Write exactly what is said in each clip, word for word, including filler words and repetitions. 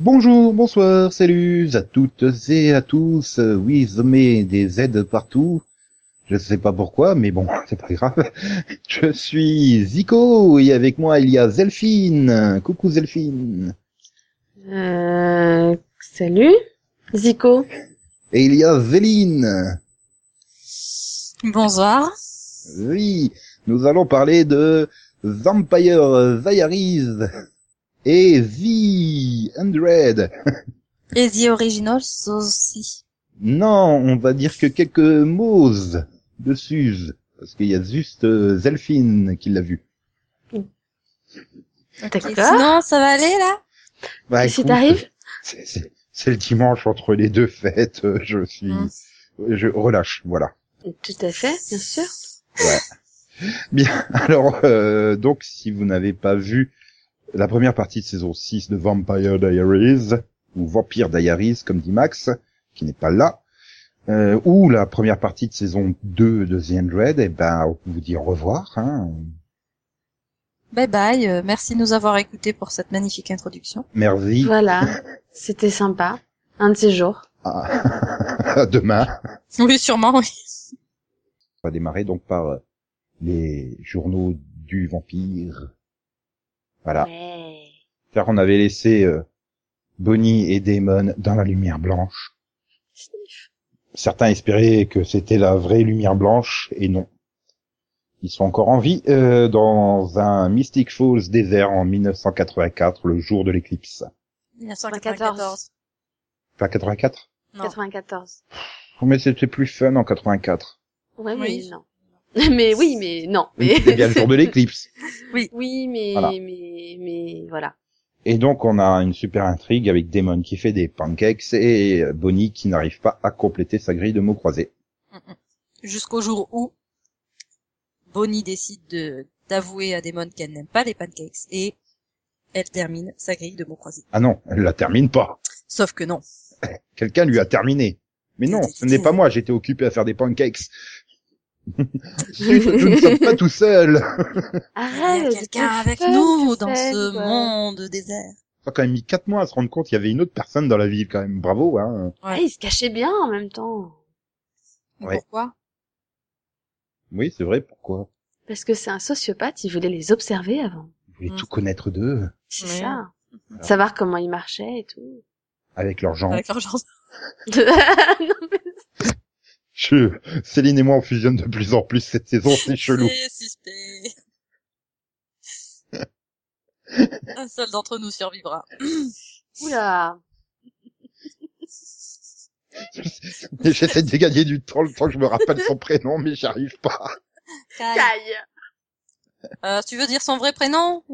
Bonjour, bonsoir, salut à toutes et à tous. Oui, je mets des Z partout. Je sais pas pourquoi, mais bon, c'est pas grave. Je suis Zico et avec moi il y a Zelfine. Coucou Zelfine. Euh, salut, Zico. Et il y a Zéline. Bonsoir. Oui, nous allons parler de Vampire Diaries. Et The Hundred. Et The Originals aussi. Non, on va dire que quelques mots de Suze. Parce qu'il y a juste euh, Zelfine qui l'a vu. D'accord. Sinon, ça va aller, là? Bah, et écoute, si t'arrives? C'est, c'est, c'est le dimanche entre les deux fêtes. Je suis... Hum. Je relâche, voilà. Tout à fait, bien sûr. Ouais. Bien, alors, euh, donc, si vous n'avez pas vu la première partie de saison six de Vampire Diaries, ou Vampire Diaries, comme dit Max, qui n'est pas là, euh, ou la première partie de saison deux de The Hundred, eh ben, on peut vous dire au revoir, hein. Bye bye, euh, merci de nous avoir écoutés pour cette magnifique introduction. Merci. Voilà, c'était sympa. Un de ces jours. Ah, demain. Oui, sûrement, oui. On va démarrer donc par les journaux du vampire. Voilà. Ouais. Car on avait laissé euh, Bonnie et Damon dans la lumière blanche. Certains espéraient que c'était la vraie lumière blanche, et non. Ils sont encore en vie euh, dans un Mystic Falls désert en dix-neuf cent quatre-vingt-quatre, le jour de l'éclipse. dix-neuf cent quatre-vingt-quatorze. Pas quatre-vingt-quatre ? Non. quatre-vingt-quatorze. Mais c'était plus fun en quatre-vingt-quatre. Ouais, mais oui, mais non. Mais oui, mais non. Mais... C'était bien le jour de l'éclipse. Oui, oui, mais, voilà. mais, mais, voilà. Et donc, on a une super intrigue avec Damon qui fait des pancakes et Bonnie qui n'arrive pas à compléter sa grille de mots croisés. Jusqu'au jour où Bonnie décide de, d'avouer à Damon qu'elle n'aime pas les pancakes et elle termine sa grille de mots croisés. Ah non, elle la termine pas. Sauf que non. Quelqu'un lui a terminé. Mais non, ce n'est pas moi, j'étais occupé à faire des pancakes. Je ne suis pas tout seul. Arrête, il y a quelqu'un avec nous dans ce monde désert. Ça a quand même mis quatre mois à se rendre compte qu'il y avait une autre personne dans la ville quand même. Bravo, hein. Ouais, il se cachait bien en même temps. Ouais. Pourquoi? Oui, c'est vrai, pourquoi? Parce que c'est un sociopathe, il voulait les observer avant. Il voulait mmh. tout connaître d'eux. C'est ouais. ça. Alors. Savoir comment ils marchaient et tout. Avec leur genre. Avec leur genre. Non, mais... Je, Céline et moi, on fusionne de plus en plus cette saison, c'est chelou. C'est suspect. Un seul d'entre nous survivra. Oula. J'essaie de gagner du temps le temps que je me rappelle son prénom, mais j'arrive pas. Kai. Euh, tu veux dire son vrai prénom?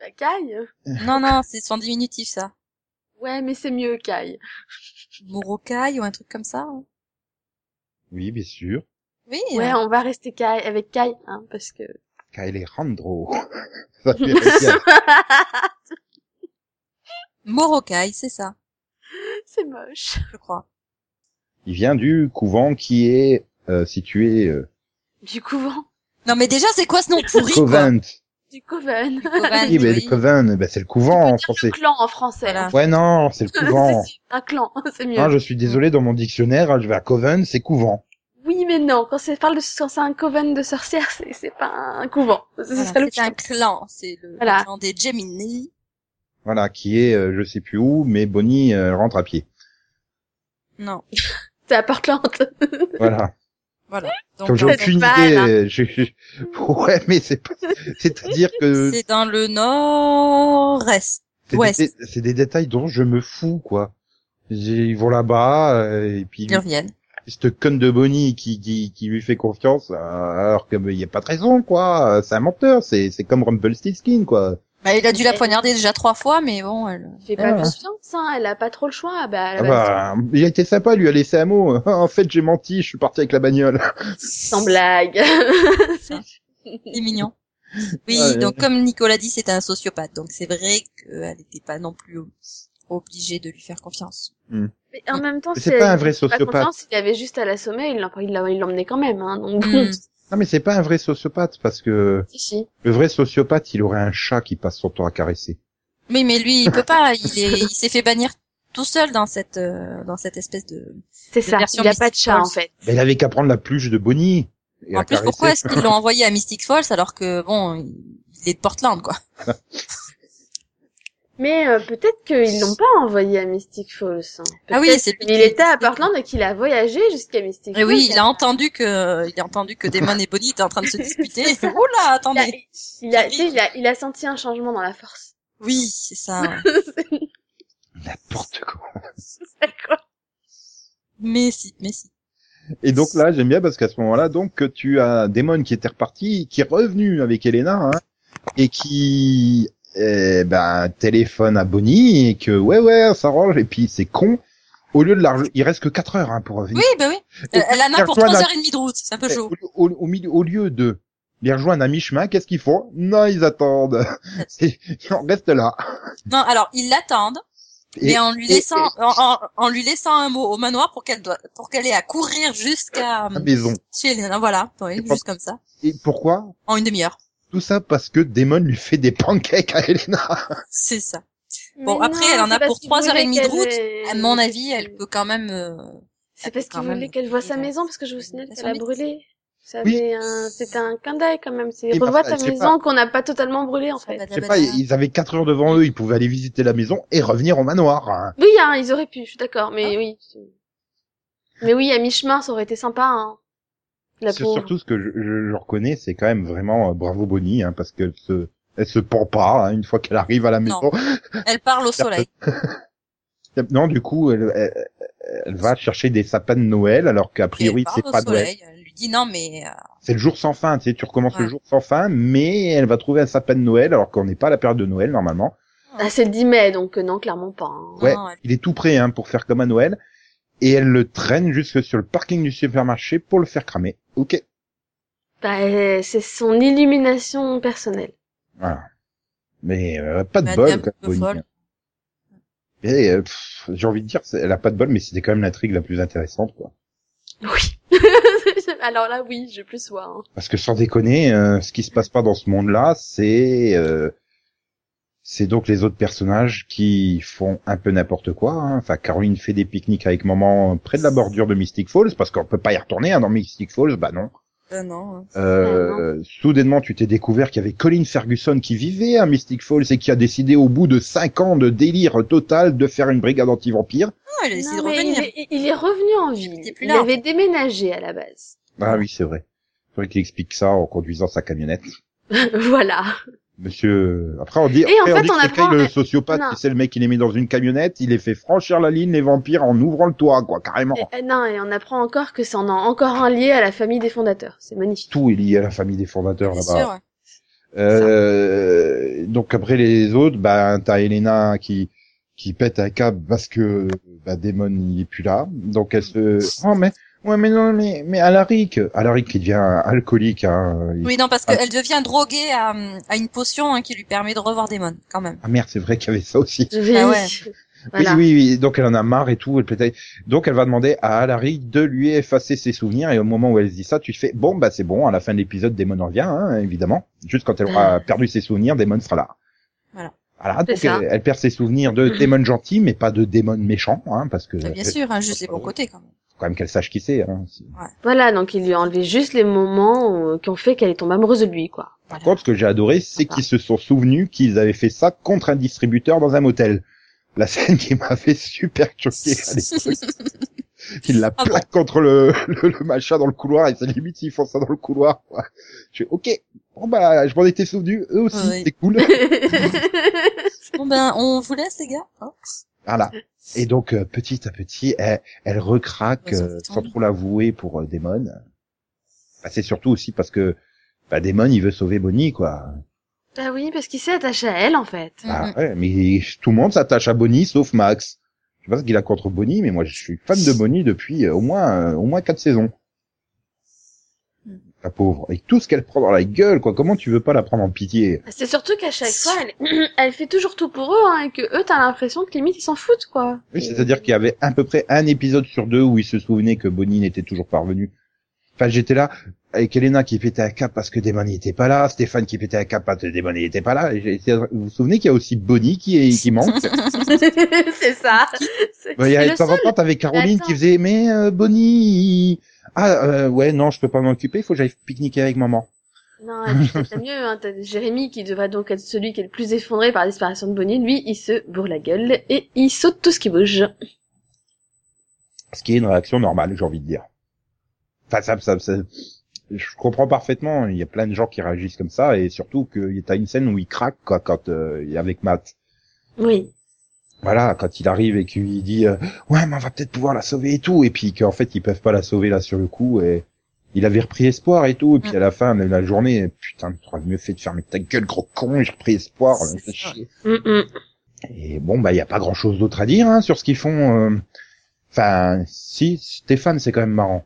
Bah, Kai. Non, non, c'est son diminutif, ça. Ouais, mais c'est mieux, Kai. Morokai ou un truc comme ça, hein. Oui, bien sûr. Oui. Ouais, euh... on va rester Kai, avec Kai, hein, parce que... Kai Alejandro. Ça fait bien. Morokai, c'est ça. C'est moche. Je crois. Il vient du couvent qui est, euh, situé, euh... Du couvent? Non, mais déjà, c'est quoi ce nom pourri, Covent. Quoi. Du coven. Du coven. Oui, mais oui. Le coven, ben, c'est le couvent en français. Le clan en français. Là. Ouais, non, c'est le couvent. C'est un clan, c'est mieux. Ah, je suis désolé, dans mon dictionnaire, je vais à coven, c'est couvent. Oui, mais non, quand c'est, parle de, quand c'est un coven de sorcières, c'est, c'est pas un couvent. C'est, voilà, c'est, c'est un clan, c'est le voilà. clan des Gemini. Voilà, qui est, euh, je sais plus où, mais Bonnie euh, rentre à pied. Non. C'est à Portland. Voilà. Voilà. Donc, comme j'ai aucune idée, hein. je, je... ouais, mais c'est pas, c'est-à-dire que... C'est dans le nord-est, c'est ouest. Des, c'est des détails dont je me fous, quoi. Ils vont là-bas, et puis... Ils reviennent. Cette conne de Bonnie qui, qui, qui lui fait confiance, alors qu'il n'y a pas de raison, quoi. C'est un menteur, c'est, c'est comme Rumpelstiltskin, quoi. Bah, il a dû la poignarder déjà trois fois, mais bon, elle... Fait pas ah. confiance, hein, elle a pas trop le choix, bah, ah bah le... il a été sympa, lui, a laissé un mot. En fait, j'ai menti, je suis parti avec la bagnole. Sans blague. C'est mignon. Oui, ah, donc, oui. Comme Nicolas dit, c'est un sociopathe, donc c'est vrai qu'elle n'était pas non plus obligée de lui faire confiance. Mm. Mais en même temps, mais c'est, c'est pas un vrai sociopathe. Il avait juste à l'assommer, il l'emmenait quand même, hein, donc mm. Non, mais c'est pas un vrai sociopathe, parce que... Si, si. Le vrai sociopathe, il aurait un chat qui passe son temps à caresser. Oui, mais lui, il peut pas. Il, est, il s'est fait bannir tout seul dans cette euh, dans cette espèce de. C'est de ça. Il a pas de chat Falls. En fait. Mais il avait qu'à prendre la pluche de Bonnie. Et en plus, caresser. Pourquoi est-ce qu'ils l'ont envoyé à Mystic Falls alors que bon, il est de Portland quoi. Mais euh, peut-être qu'ils l'ont pas envoyé à Mystic Falls. Hein. Ah oui, c'est qu'il était à Portland et qu'il a voyagé jusqu'à Mystic Falls. Et oui, il a entendu que il a entendu que Damon et Bonnie étaient en train de se disputer. Oula, attendez. Il a, il a, tu sais, il a, il a senti un changement dans la force. Oui, c'est ça. N'importe quoi. D'accord. Mais si, mais si. Et donc là, j'aime bien parce qu'à ce moment-là, donc tu as Damon qui était reparti, qui est revenu avec Elena, hein, et qui eh ben téléphone à Bonnie et que ouais ouais ça range et puis c'est con au lieu de la il reste que quatre heures hein, pour revenir. Oui bah oui. Euh, elle en a pour trois heures trente de route, c'est un peu chaud. Au, au, au, au lieu de les rejoindre à mi-chemin, qu'est-ce qu'ils font? Non, ils attendent. Ils en restent là. Non, alors ils l'attendent mais en lui et, laissant et, en, en lui laissant un mot au manoir pour qu'elle doit pour qu'elle ait à courir jusqu'à la maison. Chez Elena, voilà, oui, juste pour, comme ça. Et pourquoi? En une demi-heure. Tout ça parce que Damon lui fait des pancakes à Elena. C'est ça. Mais bon, non, après, elle en a pour trois heures et demie de route. Est... À mon avis, elle peut quand même... Euh... C'est parce qu'il voulait même... qu'elle voit sa maison, parce que je vous signale qu'elle a brûlé. Oui. Un... C'était un clin d'œil quand même. C'est revois ta maison qu'on n'a pas totalement brûlée, en fait. Je sais pas, ils avaient quatre heures devant eux, ils pouvaient aller visiter la maison et revenir au manoir. Hein. Oui, hein, ils auraient pu, je suis d'accord, mais ah. oui. Mais oui, à mi-chemin, ça aurait été sympa, hein. C'est surtout ce que je, je, je reconnais, c'est quand même vraiment euh, bravo Bonnie, hein, parce qu'elle se, elle se pend pas hein, une fois qu'elle arrive à la maison. Non. Elle parle au soleil. Non, du coup, elle, elle, elle va chercher des sapins de Noël, alors qu'a priori c'est pas soleil. Noël. Elle lui dit non mais. Euh... C'est le jour sans fin, tu sais, tu recommences ouais. le jour sans fin, mais elle va trouver un sapin de Noël alors qu'on n'est pas à la période de Noël normalement. Ah, c'est le dix mai, donc non, clairement pas. Hein. Ouais, non, elle... il est tout prêt hein, pour faire comme à Noël. Et elle le traîne jusque sur le parking du supermarché pour le faire cramer. Ok. Bah, c'est son illumination personnelle. Voilà. Mais euh, pas de bah, bol, quand même, Bonnie. Et euh, pff, j'ai envie de dire, elle a pas de bol, mais c'était quand même l'intrigue la plus intéressante, quoi. Oui. Alors là, oui, j'ai plus soif. Hein. Parce que sans déconner, euh, ce qui se passe pas dans ce monde-là, c'est... Euh... C'est donc les autres personnages qui font un peu n'importe quoi. Hein. Enfin, Caroline fait des pique-niques avec maman près de la bordure de Mystic Falls, parce qu'on peut pas y retourner hein, dans Mystic Falls, bah non. Ben non. Euh, ben non. Soudainement, tu t'es découvert qu'il y avait Colin Ferguson qui vivait à Mystic Falls et qui a décidé, au bout de cinq ans de délire total, de faire une brigade anti-vampire. Ah, il a décidé non, de revenir. Il, il est revenu en ville. Il, il avait déménagé à la base. Ah oui, c'est vrai. C'est vrai qu'il explique ça en conduisant sa camionnette. Voilà. Monsieur, après on dit, après, en fait, on dit on que apprend... le sociopathe, non. c'est le mec qui les met dans une camionnette, il les fait franchir la ligne, les vampires, en ouvrant le toit, quoi, carrément. Et, euh, non, et on apprend encore que c'est en encore un lié à la famille des fondateurs. C'est magnifique. Tout est lié à la famille des fondateurs, là-bas. Sûr, ouais. Euh, donc après les autres, bah, t'as Elena qui, qui pète un câble parce que, bah, Damon, il est plus là. Donc elle se, oh, mais, ouais, mais non, mais, mais Alaric, Alaric qui devient alcoolique, hein. Il... Oui, non, parce qu'elle ah. devient droguée à, à une potion, hein, qui lui permet de revoir Damon, quand même. Ah merde, c'est vrai qu'il y avait ça aussi. Oui. Ah ouais. Voilà. Oui, oui, oui, donc elle en a marre et tout, elle peut-être... donc elle va demander à Alaric de lui effacer ses souvenirs, et au moment où elle se dit ça, tu fais, bon, bah, c'est bon, à la fin de l'épisode, Damon en vient, hein, évidemment. Juste quand elle aura euh... perdu ses souvenirs, Damon sera là. Voilà. Voilà, donc elle, elle perd ses souvenirs de Damon gentil, mais pas de Damon méchant, hein, parce que... Bien elle... sûr, hein, juste les bons côtés, quand même. Quand même qu'elle sache qui c'est. Hein. Ouais. Voilà, donc il lui a enlevé juste les moments où, qui ont fait qu'elle est tombée amoureuse de lui, quoi. Par voilà. contre, ce que j'ai adoré, c'est voilà. qu'ils se sont souvenus qu'ils avaient fait ça contre un distributeur dans un motel. La scène qui m'avait super choqué à l'époque. Il la ah plaque bon. Contre le, le, le machin dans le couloir, et c'est limite s'ils font ça dans le couloir. Quoi. Je fais, ok, bon bah, je m'en étais souvenu, eux aussi, ouais. c'est cool. Bon ben, on vous laisse les gars. Hein voilà. Et donc, euh, petit à petit, elle, elle recraque, euh, sans trop l'avouer pour euh, Damon. Bah, c'est surtout aussi parce que, bah, Damon, il veut sauver Bonnie, quoi. Bah oui, parce qu'il s'est attaché à elle, en fait. Ah mm-hmm. ouais, mais tout le monde s'attache à Bonnie, sauf Max. Je sais pas ce qu'il a contre Bonnie, mais moi, je suis fan de Bonnie depuis euh, au moins, euh, au moins quatre saisons. Mm. La pauvre. Avec tout ce qu'elle prend dans la gueule, quoi. Comment tu veux pas la prendre en pitié? C'est surtout qu'à chaque fois, elle, elle fait toujours tout pour eux, hein, et que eux, t'as l'impression que limite, ils s'en foutent, quoi. Oui, c'est-à-dire qu'il y avait à peu près un épisode sur deux où ils se souvenaient que Bonnie n'était toujours pas revenue. Enfin, j'étais là, avec Elena qui pétait un cap parce que Damon n'était pas là, Stefan qui pétait un cap parce que Damon n'était pas là. Et vous vous souvenez qu'il y a aussi Bonnie qui, est, qui manque. C'est ça. C'est... Bah, il y avait pas longtemps avec Caroline qui faisait mais euh, Bonnie. Ah euh, ouais non je peux pas m'en occuper, il faut que j'aille pique-niquer avec maman. Non, c'est mieux, hein. T'as Jérémy qui devrait donc être celui qui est le plus effondré par la disparition de Bonnie. Lui, il se bourre la gueule et il saute tout ce qui bouge. Ce qui est une réaction normale, j'ai envie de dire. Enfin, ça, ça, ça, je comprends parfaitement. Il y a plein de gens qui réagissent comme ça et surtout que t'as une scène où il craque, quoi, quand, euh, avec Matt. Oui. Voilà, quand il arrive et qu'il dit, euh, ouais, mais on va peut-être pouvoir la sauver et tout. Et puis qu'en fait, ils peuvent pas la sauver là sur le coup et... Il avait repris espoir et tout, et puis à la fin de la journée, putain, t'aurais mieux fait de fermer ta gueule, gros con, j'ai repris espoir. C'est ça. Et bon, bah, il y a pas grand chose d'autre à dire, hein, sur ce qu'ils font. Enfin, si, Stéphane, c'est quand même marrant.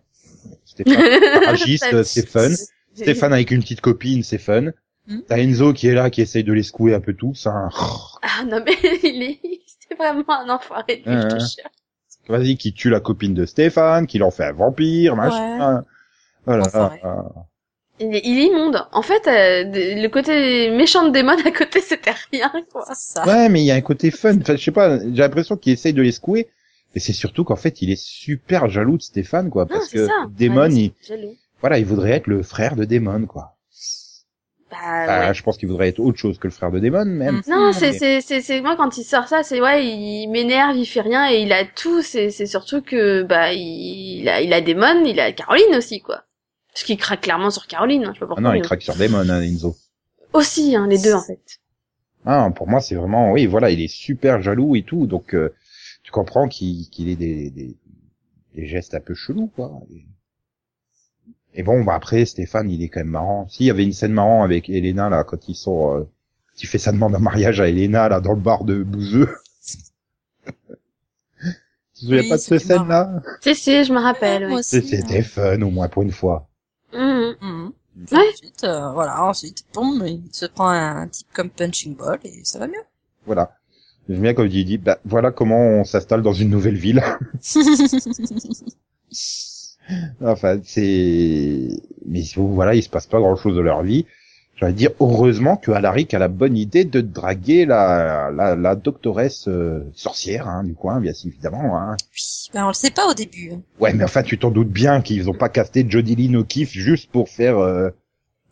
Stéphane, paragiste, c'est fun. Stéphane avec une petite copine, c'est fun. T'as Enzo qui est là, qui essaye de les secouer un peu tous. Hein. Ah non, mais il est, c'est vraiment un enfoiré de euh... Vas-y, qui tue la copine de Stéphane, qui l'en fait un vampire, machin. Ouais. Voilà. Ah, ah, ah. Il, est, il est immonde. En fait, euh, le côté méchant de Damon à côté, c'était rien, quoi. Ça. Ouais, mais il y a un côté fun. Enfin, je sais pas, j'ai l'impression qu'il essaye de les secouer. Et c'est surtout qu'en fait, il est super jaloux de Stéphane, quoi. Parce ah, que ça. Damon, ouais, il, voilà, il voudrait être le frère de Damon, quoi. Bah, bah ouais. Je pense qu'il voudrait être autre chose que le frère de Damon, même. Non, c'est, c'est, c'est, c'est, moi, quand il sort ça, c'est, ouais, il m'énerve, il fait rien et il a tout. C'est, c'est surtout que, bah, il a, il a Damon, il a Caroline aussi, quoi. Parce qu'il craque clairement sur Caroline, hein, je sais pas pourquoi. Ah non, il craque sur Damon, hein, Enzo. Aussi, hein, les deux, en fait. Ah, pour moi, c'est vraiment, oui, voilà, il est super jaloux et tout, donc, euh, tu comprends qu'il, qu'il ait des, des, des gestes un peu chelous, quoi. Et bon, bah, après, Stéphane, il est quand même marrant. Si, il y avait une scène marrante avec Elena, là, quand ils sont, euh, quand il fait sa demande en mariage à Elena, là, dans le bar de Bouzeux. Tu te souviens oui, pas de cette scène-là? Si, si, je me rappelle, ouais, oui. Aussi, c'était ouais. Fun, au moins, pour une fois. Mmh. Mmh. Ouais. Ensuite, euh, voilà, ensuite, bon, il se prend un type comme punching ball et ça va mieux. Voilà. J'aime bien comme il dit, bah, voilà comment on s'installe dans une nouvelle ville. Enfin, c'est... Mais voilà, il se passe pas grand-chose de leur vie. J'allais dire, heureusement que Alaric a la bonne idée de draguer la, la, la doctoresse euh, sorcière, hein, du coin, bien évidemment, hein. Oui, ben on le sait pas au début. Ouais, mais enfin, tu t'en doutes bien qu'ils ont pas casté Jo Dylan o'Kiff juste pour faire euh,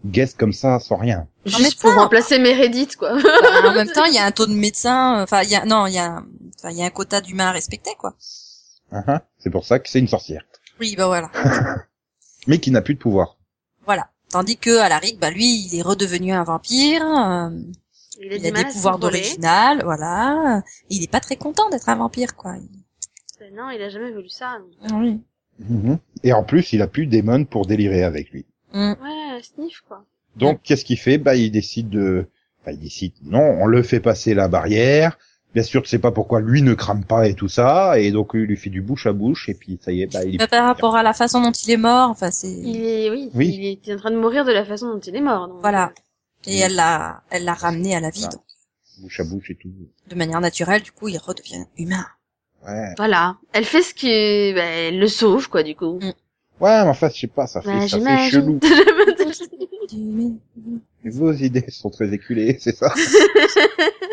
guest comme ça, sans rien. Juste médecin, pour remplacer Meredith, quoi. Ben, en même temps, il y a un taux de médecins, enfin, il y a, non, il y a, enfin, il y a un quota d'humains à respecter, quoi. Uh-huh. C'est pour ça que c'est une sorcière. Oui, ben voilà. Mais qui n'a plus de pouvoir. Voilà. Tandis que Alaric, bah lui, il est redevenu un vampire. Euh, il, il a des pouvoirs d'original, voilà. Il est pas très content d'être un vampire, quoi. Il... Non, il a jamais voulu ça. Non. Oui. Mm-hmm. Et en plus, il a plus Damon pour délirer avec lui. Mm. Ouais, sniff quoi. Donc, qu'est-ce qu'il fait? Bah, il décide de, bah, il décide. Non, on le fait passer la barrière. Bien sûr, que c'est pas pourquoi lui ne crame pas et tout ça, et donc il lui fait du bouche à bouche, et puis ça y est, bah il est... Par rapport à la façon dont il est mort, enfin c'est... Il est, oui, oui. Il, est, il est en train de mourir de la façon dont il est mort. Donc... Voilà. Et oui. elle l'a, elle l'a ramené à la vie, voilà. Donc. Bouche à bouche et tout. De manière naturelle, du coup, il redevient humain. Ouais. Voilà. Elle fait ce qui est... Bah, elle le sauve, quoi, du coup. Mm. Ouais, mais enfin, je sais pas, ça fait, bah, ça fait chelou. Vos idées sont très éculées, c'est ça?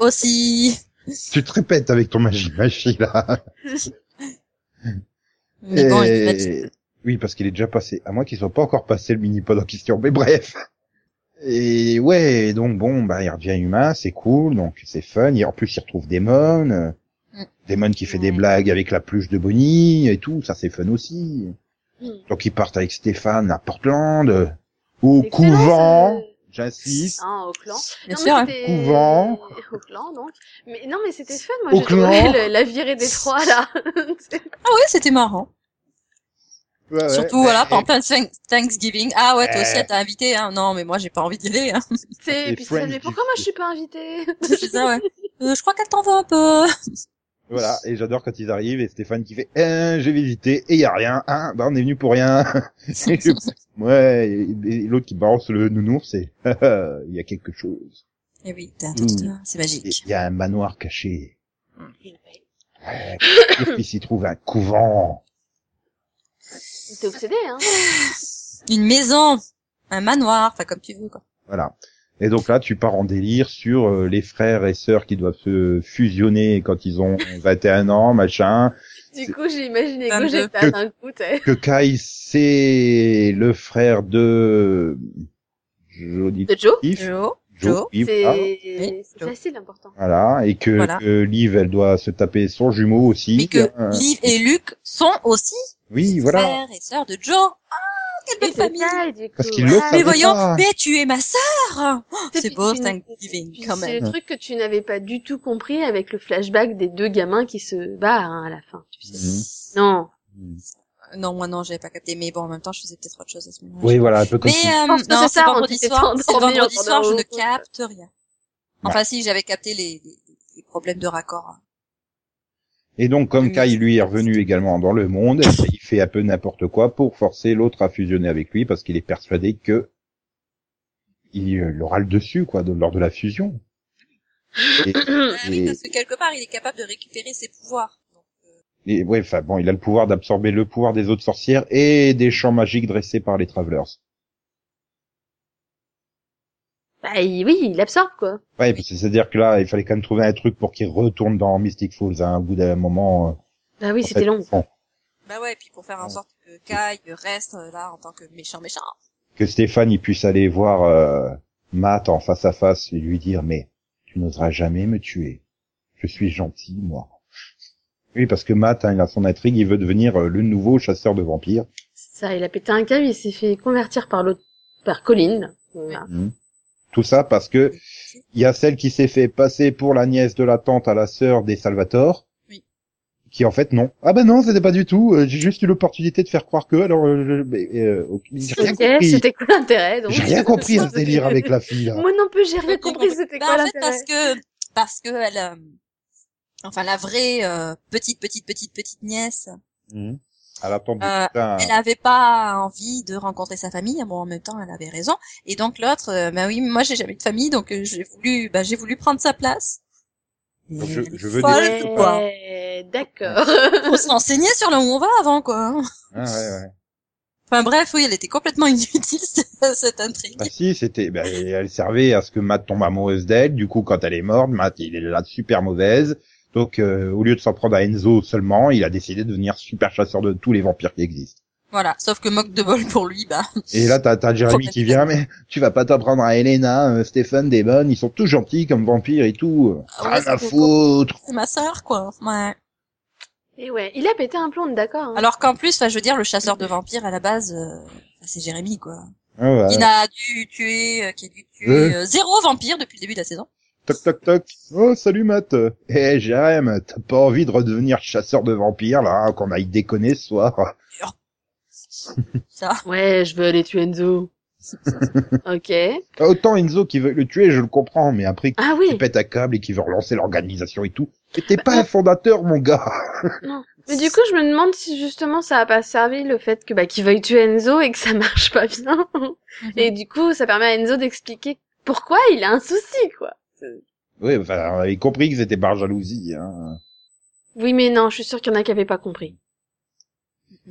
Aussi. Tu te répètes avec ton magie-magie, là. Mais bon, et... Oui, parce qu'il est déjà passé. À moins qu'il soit pas encore passé le mini-pod en question, mais bref. Et ouais, donc bon, bah, il revient humain, c'est cool, donc c'est fun. Et en plus, il retrouve Damon. Mm. Damon qui fait mm. des blagues avec la pluche de Bonnie et tout, ça c'est fun aussi. Mm. Donc ils partent avec Stéphane à Portland, au Excellent, couvent... Ça... J'insiste. Hein, au clan. Bien non, sûr, hein. Couvent. Au clan, donc. Mais, non, mais c'était fun, moi, j'ai trouvé la virée des trois, là. Ah ouais, c'était marrant. Ouais, surtout, ouais, voilà, pendant plein de Thanksgiving. Ah ouais, toi aussi, t'as invité, hein. Non, mais moi, j'ai pas envie d'y aller, hein. C'est, puis ça, mais pourquoi moi, je suis pas invitée? C'est ça, ouais. Euh, je crois qu'elle t'en veut un peu. Voilà, et j'adore quand ils arrivent, et Stéphane qui fait, eh, j'ai visité, et y a rien, hein, bah, on est venu pour rien. Ouais, et, et l'autre qui balance le nounours, c'est il y a quelque chose. Et oui, t'as un truc, mmh. C'est magique. Il y a un manoir caché. Mmh. Ouais, et puis s'y trouve un couvent. Il t'est obsédé, hein. une maison, un manoir, enfin comme tu veux quoi. Voilà. Et donc là, tu pars en délire sur euh, les frères et sœurs qui doivent se fusionner quand ils ont vingt et un ans, machin. Du coup, j'ai imaginé que j'étais d'un coup. Que Kai, c'est le frère de... Je dis de Joe. Joe. Joe. Joe. C'est, ah. oui. c'est facile, important. Voilà. Et que, voilà. que Liv, elle doit se taper son jumeau aussi. Mais que euh... Liv et Luc sont aussi oui, voilà. frères et sœurs de Joe. Ah quelle belle famille! Ça, du coup. Parce qu'il ah, mais voyons, pas. mais tu es ma sœur! Oh, c'est beau, c'est un giving, quand même. C'est le truc que tu n'avais pas du tout compris avec le flashback des deux gamins qui se barrent, hein, à la fin, tu sais. Mm-hmm. Non. Non, moi, non, j'avais pas capté. Mais bon, en même temps, je faisais peut-être autre chose à ce moment-là. Oui, voilà, un peu comme ça. Mais, euh, non, c'est, c'est vendredi soir, c'est vendredi soir, je ne capte rien. Enfin, ouais. si, j'avais capté les, les, les problèmes de raccord. Et donc, comme Kai, lui, est revenu également dans le monde, il fait un peu n'importe quoi pour forcer l'autre à fusionner avec lui parce qu'il est persuadé que il aura le dessus, quoi, de, lors de la fusion. Et, ah, oui, et... parce que quelque part, il est capable de récupérer ses pouvoirs. Donc, euh... Et ouais, enfin, bon, il a le pouvoir d'absorber le pouvoir des autres sorcières et des champs magiques dressés par les Travelers. Bah, il, oui, il absorbe, quoi. Ouais, parce que c'est-à-dire que là, il fallait quand même trouver un truc pour qu'il retourne dans Mystic Falls, hein, au bout d'un moment. Bah euh, oui, c'était fait, long. Bon. Bah ouais, puis pour faire en sorte que Kai reste là en tant que méchant, méchant. Que Stefan, il puisse aller voir euh, Matt en face à face et lui dire, mais tu n'oseras jamais me tuer. Je suis gentil, moi. Oui, parce que Matt, hein, il a son intrigue, il veut devenir euh, le nouveau chasseur de vampires. C'est ça, il a pété un câble, il s'est fait convertir par l'autre, par Colin. Voilà. Mmh. Tout ça parce que il y a celle qui s'est fait passer pour la nièce de la tante à la sœur des Salvatore, oui. qui en fait non. Ah ben non, c'était pas du tout. J'ai juste eu l'opportunité de faire croire que. Alors, je... euh, j'ai rien okay, compris. C'était quoi l'intérêt donc J'ai rien compris à ce délire avec la fille. Là. Moi non plus, j'ai rien compris. C'était bah, quoi en fait, l'intérêt Parce que parce que elle, euh, enfin la vraie euh, petite petite petite petite nièce. Mmh. Elle, euh, elle avait pas envie de rencontrer sa famille, bon en même temps elle avait raison. Et donc l'autre, euh, ben bah oui, moi j'ai jamais eu de famille, donc euh, j'ai voulu, bah j'ai voulu prendre sa place. Donc, je, je veux dire, quoi. D'accord. Faut se renseigner sur là où on va avant, quoi. Ah ouais ouais. Enfin bref, oui, elle était complètement inutile cette intrigue. Bah si, c'était, bah, elle servait à ce que Matt tombe amoureuse d'elle. Du coup, quand elle est morte, Matt il est là super mauvaise. Donc, euh, au lieu de s'en prendre à Enzo seulement, il a décidé de devenir super chasseur de tous les vampires qui existent. Voilà, sauf que moque de bol pour lui, bah... Et là, t'as, t'as Jeremy qui vient, mais tu vas pas t'apprendre à Elena, euh, Stefan, Damon, ils sont tous gentils comme vampires et tout. Ah, ouais, rien à foutre. C'est ma sœur, quoi. Ouais. Et ouais, il a pété un plomb, d'accord. Hein. Alors qu'en plus, je veux dire, le chasseur de vampires, à la base, euh, c'est Jeremy, quoi. Ah ouais. Il a dû tuer, euh, qui a dû tuer euh... zéro vampire depuis le début de la saison. Toc, toc, toc. Oh, salut, Matt. Eh, hey, J M, t'as pas envie de redevenir chasseur de vampires, là, qu'on aille déconner ce soir? Ça. Ouais, je veux aller tuer Enzo. Ok. Autant Enzo qui veut le tuer, je le comprends, mais après, ah, qui oui. pète à câble et qui veut relancer l'organisation et tout. Mais t'es bah, pas euh... un fondateur, mon gars. Non. Mais du coup, je me demande si justement ça a pas servi le fait que, bah, qu'il veuille tuer Enzo et que ça marche pas bien. Mm-hmm. Et du coup, ça permet à Enzo d'expliquer pourquoi il a un souci, quoi. Oui, enfin, on avait compris que c'était par jalousie, hein. Oui, mais non, je suis sûre qu'il y en a qui avaient pas compris.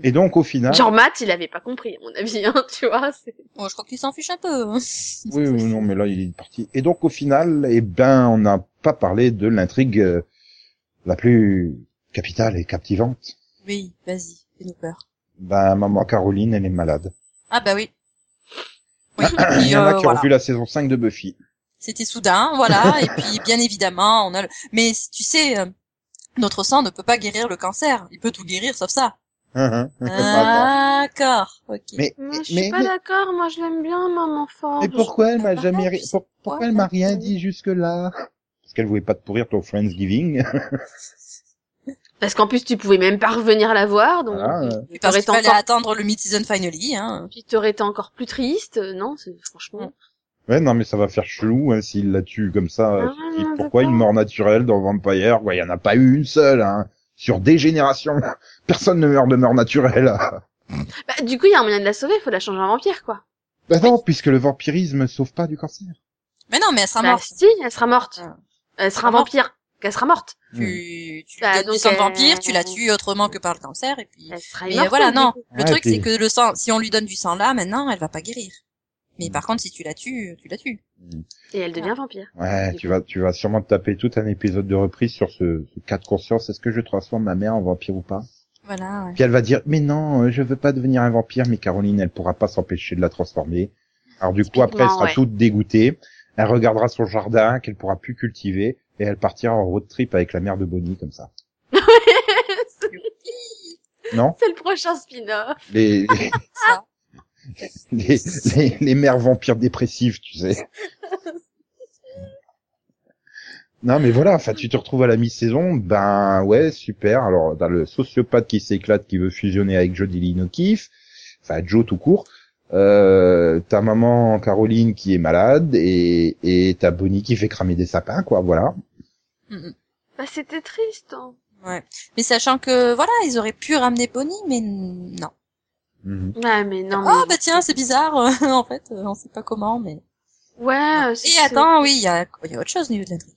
Et donc, au final... Genre, Matt, il avait pas compris, à mon avis, hein, tu vois, c'est... Oh, je crois qu'il s'en fiche un peu, hein. Oui, oui, non, mais là, il est parti. Et donc, au final, eh ben, on n'a pas parlé de l'intrigue la plus capitale et captivante. Oui, vas-y, fais-nous peur. Ben, maman Caroline, elle est malade. Ah, bah oui. Oui. Il y en a qui euh, ont voilà. vu la saison cinq de Buffy. C'était soudain, voilà. Et puis, bien évidemment, on a. Le... Mais tu sais, euh, notre sang ne peut pas guérir le cancer. Il peut tout guérir, sauf ça. Uh-huh, ah, d'accord. Ok. Mais, mais, mais je suis mais, pas mais... d'accord. Moi, je l'aime bien, maman Ford. Mais pourquoi elle m'a jamais ri... Pour... Pourquoi elle m'a rien dit jusque là? Parce qu'elle voulait pas te pourrir ton Friendsgiving. Parce qu'en plus, tu pouvais même pas revenir la voir, donc. Ah, euh... et parce qu'il fallait encore... attendre le mid-season finally. Hein. Puis t'aurais été encore plus triste, non? C'est... Franchement. Mm. Ouais, non, mais ça va faire chelou, hein, s'il la tue comme ça. Ah, euh, non, pourquoi une mort naturelle dans Vampire? Ouais, il y en a pas eu une seule, hein. Sur des générations, personne ne meurt de mort naturelle. Bah, du coup, il y a un moyen de la sauver, il faut la changer en vampire, quoi. Bah non, oui. puisque le vampirisme sauve pas du cancer. Mais non, mais elle sera morte. Bah, si, elle sera morte. Elle sera, elle sera vampire. Morte. qu'elle sera morte. Mmh. Tu, tu bah, donnes du sang de vampire, tu la tues autrement que par le cancer, et puis. Elle sera morte, voilà, non. Le ah, truc, puis... c'est que le sang, si on lui donne du sang là, maintenant, elle va pas guérir. Mais mmh. par contre, si tu la tues, tu la tues. Mmh. Et elle devient ouais. vampire. Ouais, tu vas, tu vas sûrement te taper tout un épisode de reprise sur ce, ce cas de conscience. Est-ce que je transforme ma mère en vampire ou pas? Voilà, ouais. Puis elle va dire, mais non, je veux pas devenir un vampire, mais Caroline, elle pourra pas s'empêcher de la transformer. Alors du coup, après, elle sera ouais. toute dégoûtée. Elle regardera son jardin qu'elle pourra plus cultiver et elle partira en road trip avec la mère de Bonnie comme ça. Non? C'est le prochain spin-off. Les, les... les, les, les mères vampires dépressives, tu sais. Non, mais voilà, enfin, tu te retrouves à la mi-saison, ben, ouais, super. Alors, t'as le sociopathe qui s'éclate, qui veut fusionner avec Jo Dylan o'Kiff. Enfin, Joe tout court. Euh, ta maman, Caroline, qui est malade, et, et ta Bonnie qui fait cramer des sapins, quoi, voilà. Mm-mm. Bah, c'était triste, hein. Ouais. Mais sachant que, voilà, ils auraient pu ramener Bonnie, mais non. Mm-hmm. Ouais, mais non. Oh, mais... bah, tiens, c'est bizarre, en fait, on sait pas comment, mais. Ouais, c'est... Et attends, oui, il y a, il y a autre chose au niveau de l'intrigue.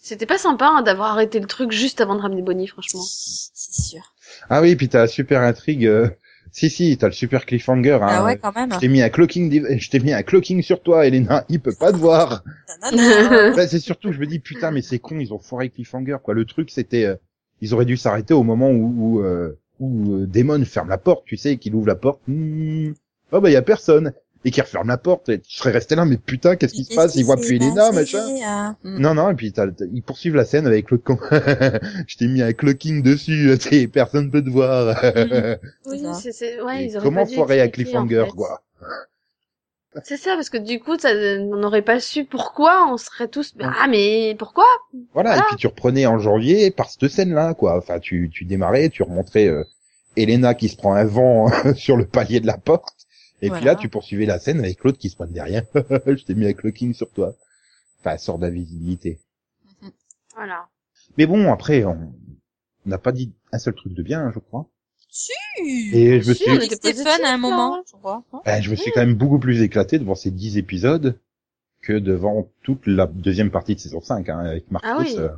C'était pas sympa hein, d'avoir arrêté le truc juste avant de ramener Bonnie, franchement. C'est sûr. Ah oui, puis t'as la super intrigue. Euh... Si, si, t'as le super cliffhanger. Hein. Ah ouais, quand même. Je t'ai mis un clocking, je t'ai mis un clocking sur toi, Elena. Il peut pas te voir. Enfin, c'est surtout, je me dis, putain, mais c'est con, ils ont foiré cliffhanger, quoi. Le truc, c'était, euh, ils auraient dû s'arrêter au moment où, où, euh, où Damon ferme la porte, tu sais, qu'il ouvre la porte. Mmh. Oh bah, y a personne. Et qui referme la porte, et je serais resté là, mais putain, qu'est-ce qui se passe? Ils voient plus Elena, machin. Euh... Non, non, et puis t'as, t'as, ils poursuivent la scène avec l'autre con. Je t'ai mis un clocking dessus, t'sais, personne peut te voir. Oui, c'est, c'est, ouais, et ils auraient comment pas foirer à cliffhanger, en fait. Quoi. C'est ça, parce que du coup, ça, on n'aurait pas su pourquoi, on serait tous, ah, mais pourquoi? Voilà, voilà, et puis tu reprenais en janvier par cette scène-là, quoi. Enfin, tu, tu démarrais, tu remontrais, euh, Elena qui se prend un vent sur le palier de la porte. Et voilà. Puis là, tu poursuivais la scène avec l'autre qui se pointe derrière. Je t'ai mis un clocking sur toi. Enfin, sort d'invisibilité. Voilà. Mais bon, après, on n'a pas dit un seul truc de bien, je crois. Si. Et je me si, suis. C'était fun à un moment, je crois. Ben, je me suis mmh. quand même beaucoup plus éclaté devant ces dix épisodes que devant toute la deuxième partie de saison cinq, hein, avec Marcus. Ah oui. Euh...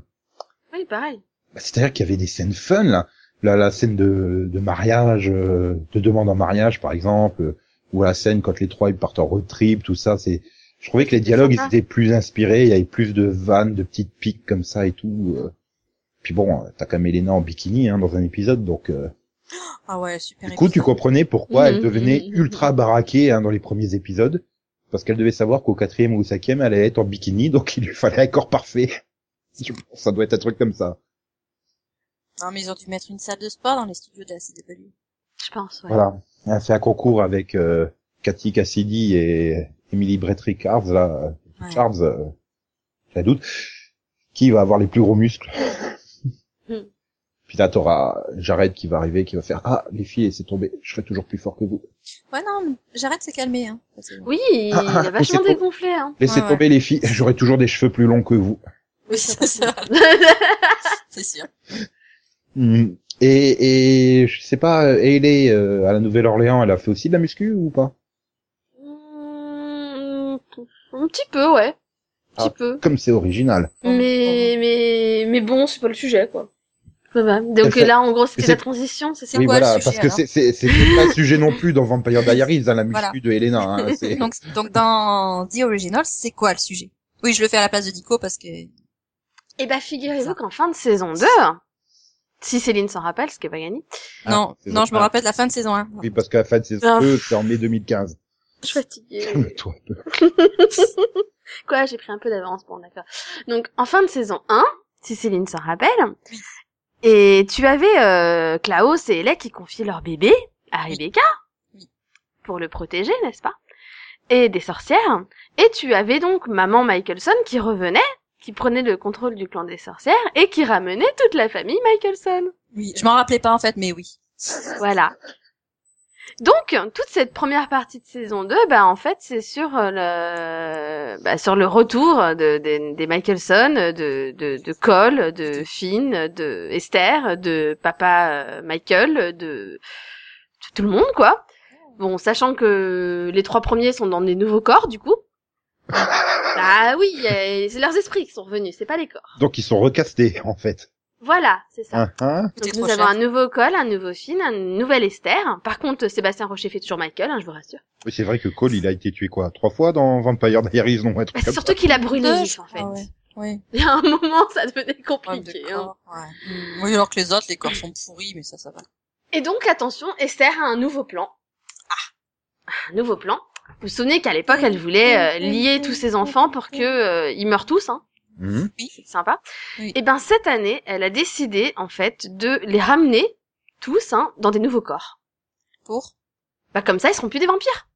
Oui, pareil. Ben, c'est-à-dire qu'il y avait des scènes fun là, la, la scène de, de mariage, euh, de demande en mariage, par exemple. Euh... ou à la scène quand les trois ils partent en road trip, tout ça, c'est, je trouvais que les dialogues ils étaient plus inspirés, il y avait plus de vannes, de petites piques comme ça et tout. Puis bon, t'as quand même Elena en bikini hein, dans un épisode, donc. Euh... Ah ouais, super. Du coup, épisode. Tu comprenais pourquoi mmh, elle devenait mmh, ultra baraquée hein, dans les premiers épisodes, parce qu'elle devait savoir qu'au quatrième ou au cinquième, elle allait être en bikini, donc il lui fallait un corps parfait. Ça doit être un truc comme ça. Non, mais ils ont dû mettre une salle de sport dans les studios de la C W. Je pense. Ouais. Voilà. Elle a fait un concours avec euh, Cathy Cassidy et Emily Brett-Richards, là, ouais. Richards, euh, j'ai un doute, qui va avoir les plus gros muscles. Mm. Puis là, t'auras Jared qui va arriver, qui va faire « Ah, les filles, laissez tomber, je serai toujours plus fort que vous. » Ouais, non, Jared s'est calmé. Hein. Oui, ah, il a vachement dégonflé. Hein. Laissez ouais, tomber ouais. les filles, j'aurai toujours des cheveux plus longs que vous. Oui, c'est ça. C'est sûr. Mm. Et, et, je sais pas, Hayley, euh, à la Nouvelle-Orléans, elle a fait aussi de la muscu ou pas? Mmh, un petit peu, ouais. Un petit ah, peu. Comme c'est original. Mais, mais, mais bon, c'est pas le sujet, quoi. Voilà. Donc fait... là, en gros, c'était c'est... la transition, c'est, c'est oui, quoi voilà, le sujet, parce que c'est, c'est, c'est pas le sujet non plus dans Vampire Diaries, hein, la muscu voilà. de Elena. Hein, c'est... donc, donc dans The Originals, c'est quoi le sujet? Oui, je le fais à la place de Dico parce que... Eh bah, figurez-vous qu'en fin de saison deux... Si Céline s'en rappelle, ce qui est pas gagné. Ah, non, non, je me rappelle la fin de saison un. Oui, parce que la fin de saison oh. deux, c'est en mai deux mille quinze. Je suis fatiguée. Calme-toi un peu. Quoi, j'ai pris un peu d'avance, bon, d'accord. Donc, en fin de saison un, si Céline s'en rappelle, et tu avais euh, Klaus et Elec qui confiaient leur bébé à Rebecca, pour le protéger, n'est-ce pas? Et des sorcières. Et tu avais donc maman Michelson qui revenait, qui prenait le contrôle du clan des sorcières et qui ramenait toute la famille Michelson. Oui, je m'en rappelais pas en fait, mais oui. Voilà. Donc toute cette première partie de saison deux, bah en fait c'est sur le, bah sur le retour de des de Michelson, de de de Kol, de Finn, de Esther, de papa Michael, de, de tout le monde quoi. Bon, sachant que les trois premiers sont dans des nouveaux corps du coup. Bah oui, euh, c'est leurs esprits qui sont revenus, c'est pas les corps. Donc ils sont recastés, en fait. Voilà, c'est ça. Uh-huh. Donc nous avons cher. un nouveau Kol, un nouveau Finn, une nouvelle Esther. Par contre, Sébastien Rocher fait toujours Mikael, hein, je vous rassure. Oui, c'est vrai que Kol, il a été tué quoi, trois fois dans Vampire Diaries, non un truc bah, comme surtout ça. qu'il a brûlé les yeux, en fait. Ah ouais. Oui. Il y a un moment, ça devenait compliqué. Ah, hein. ouais. mmh. Oui, alors que les autres, les corps sont pourris, mais ça, ça va. Et donc, attention, Esther a un nouveau plan. Ah. Un nouveau plan. Vous vous souvenez qu'à l'époque, elle voulait euh, lier tous ses enfants pour que euh, ils meurent tous, hein. Mmh. C'est sympa. Oui. Et ben cette année, elle a décidé en fait de les ramener tous, hein, dans des nouveaux corps. Pour Bah comme ça, ils seront plus des vampires.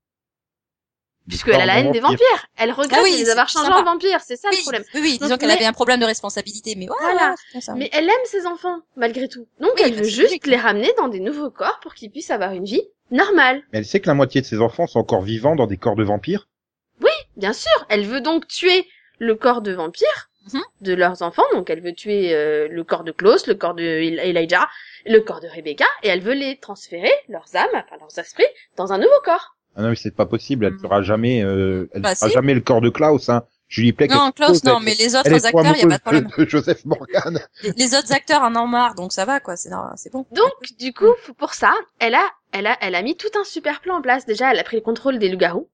Puisque elle a la haine vampire. des vampires. Elle regrette ah oui, de les avoir changés en vampires, c'est ça oui, le problème. Oui, oui. Disons donc, qu'elle mais... avait un problème de responsabilité, mais voilà. voilà. Mais elle aime ses enfants, malgré tout. Donc oui, elle veut juste logique. les ramener dans des nouveaux corps pour qu'ils puissent avoir une vie normale. Mais elle sait que la moitié de ses enfants sont encore vivants dans des corps de vampires. Oui, bien sûr. Elle veut donc tuer le corps de vampires mm-hmm. de leurs enfants. Donc elle veut tuer euh, le corps de Klaus, le corps de Elijah, le corps de Rebecca, et elle veut les transférer, leurs âmes, enfin leurs esprits, dans un nouveau corps. Ah non, mais c'est pas possible, elle ne sera jamais, euh, elle bah, sera si. jamais le corps de Klaus, hein. Julie Plec. Non, Klaus, non, mais les autres acteurs, il n'y a pas de problème. De, de Joseph Morgan. Les, les autres acteurs en ont marre, donc ça va, quoi, c'est, c'est bon. Donc, du coup, pour ça, elle a, elle a, elle a mis tout un super plan en place. Déjà, elle a pris le contrôle des loups-garous.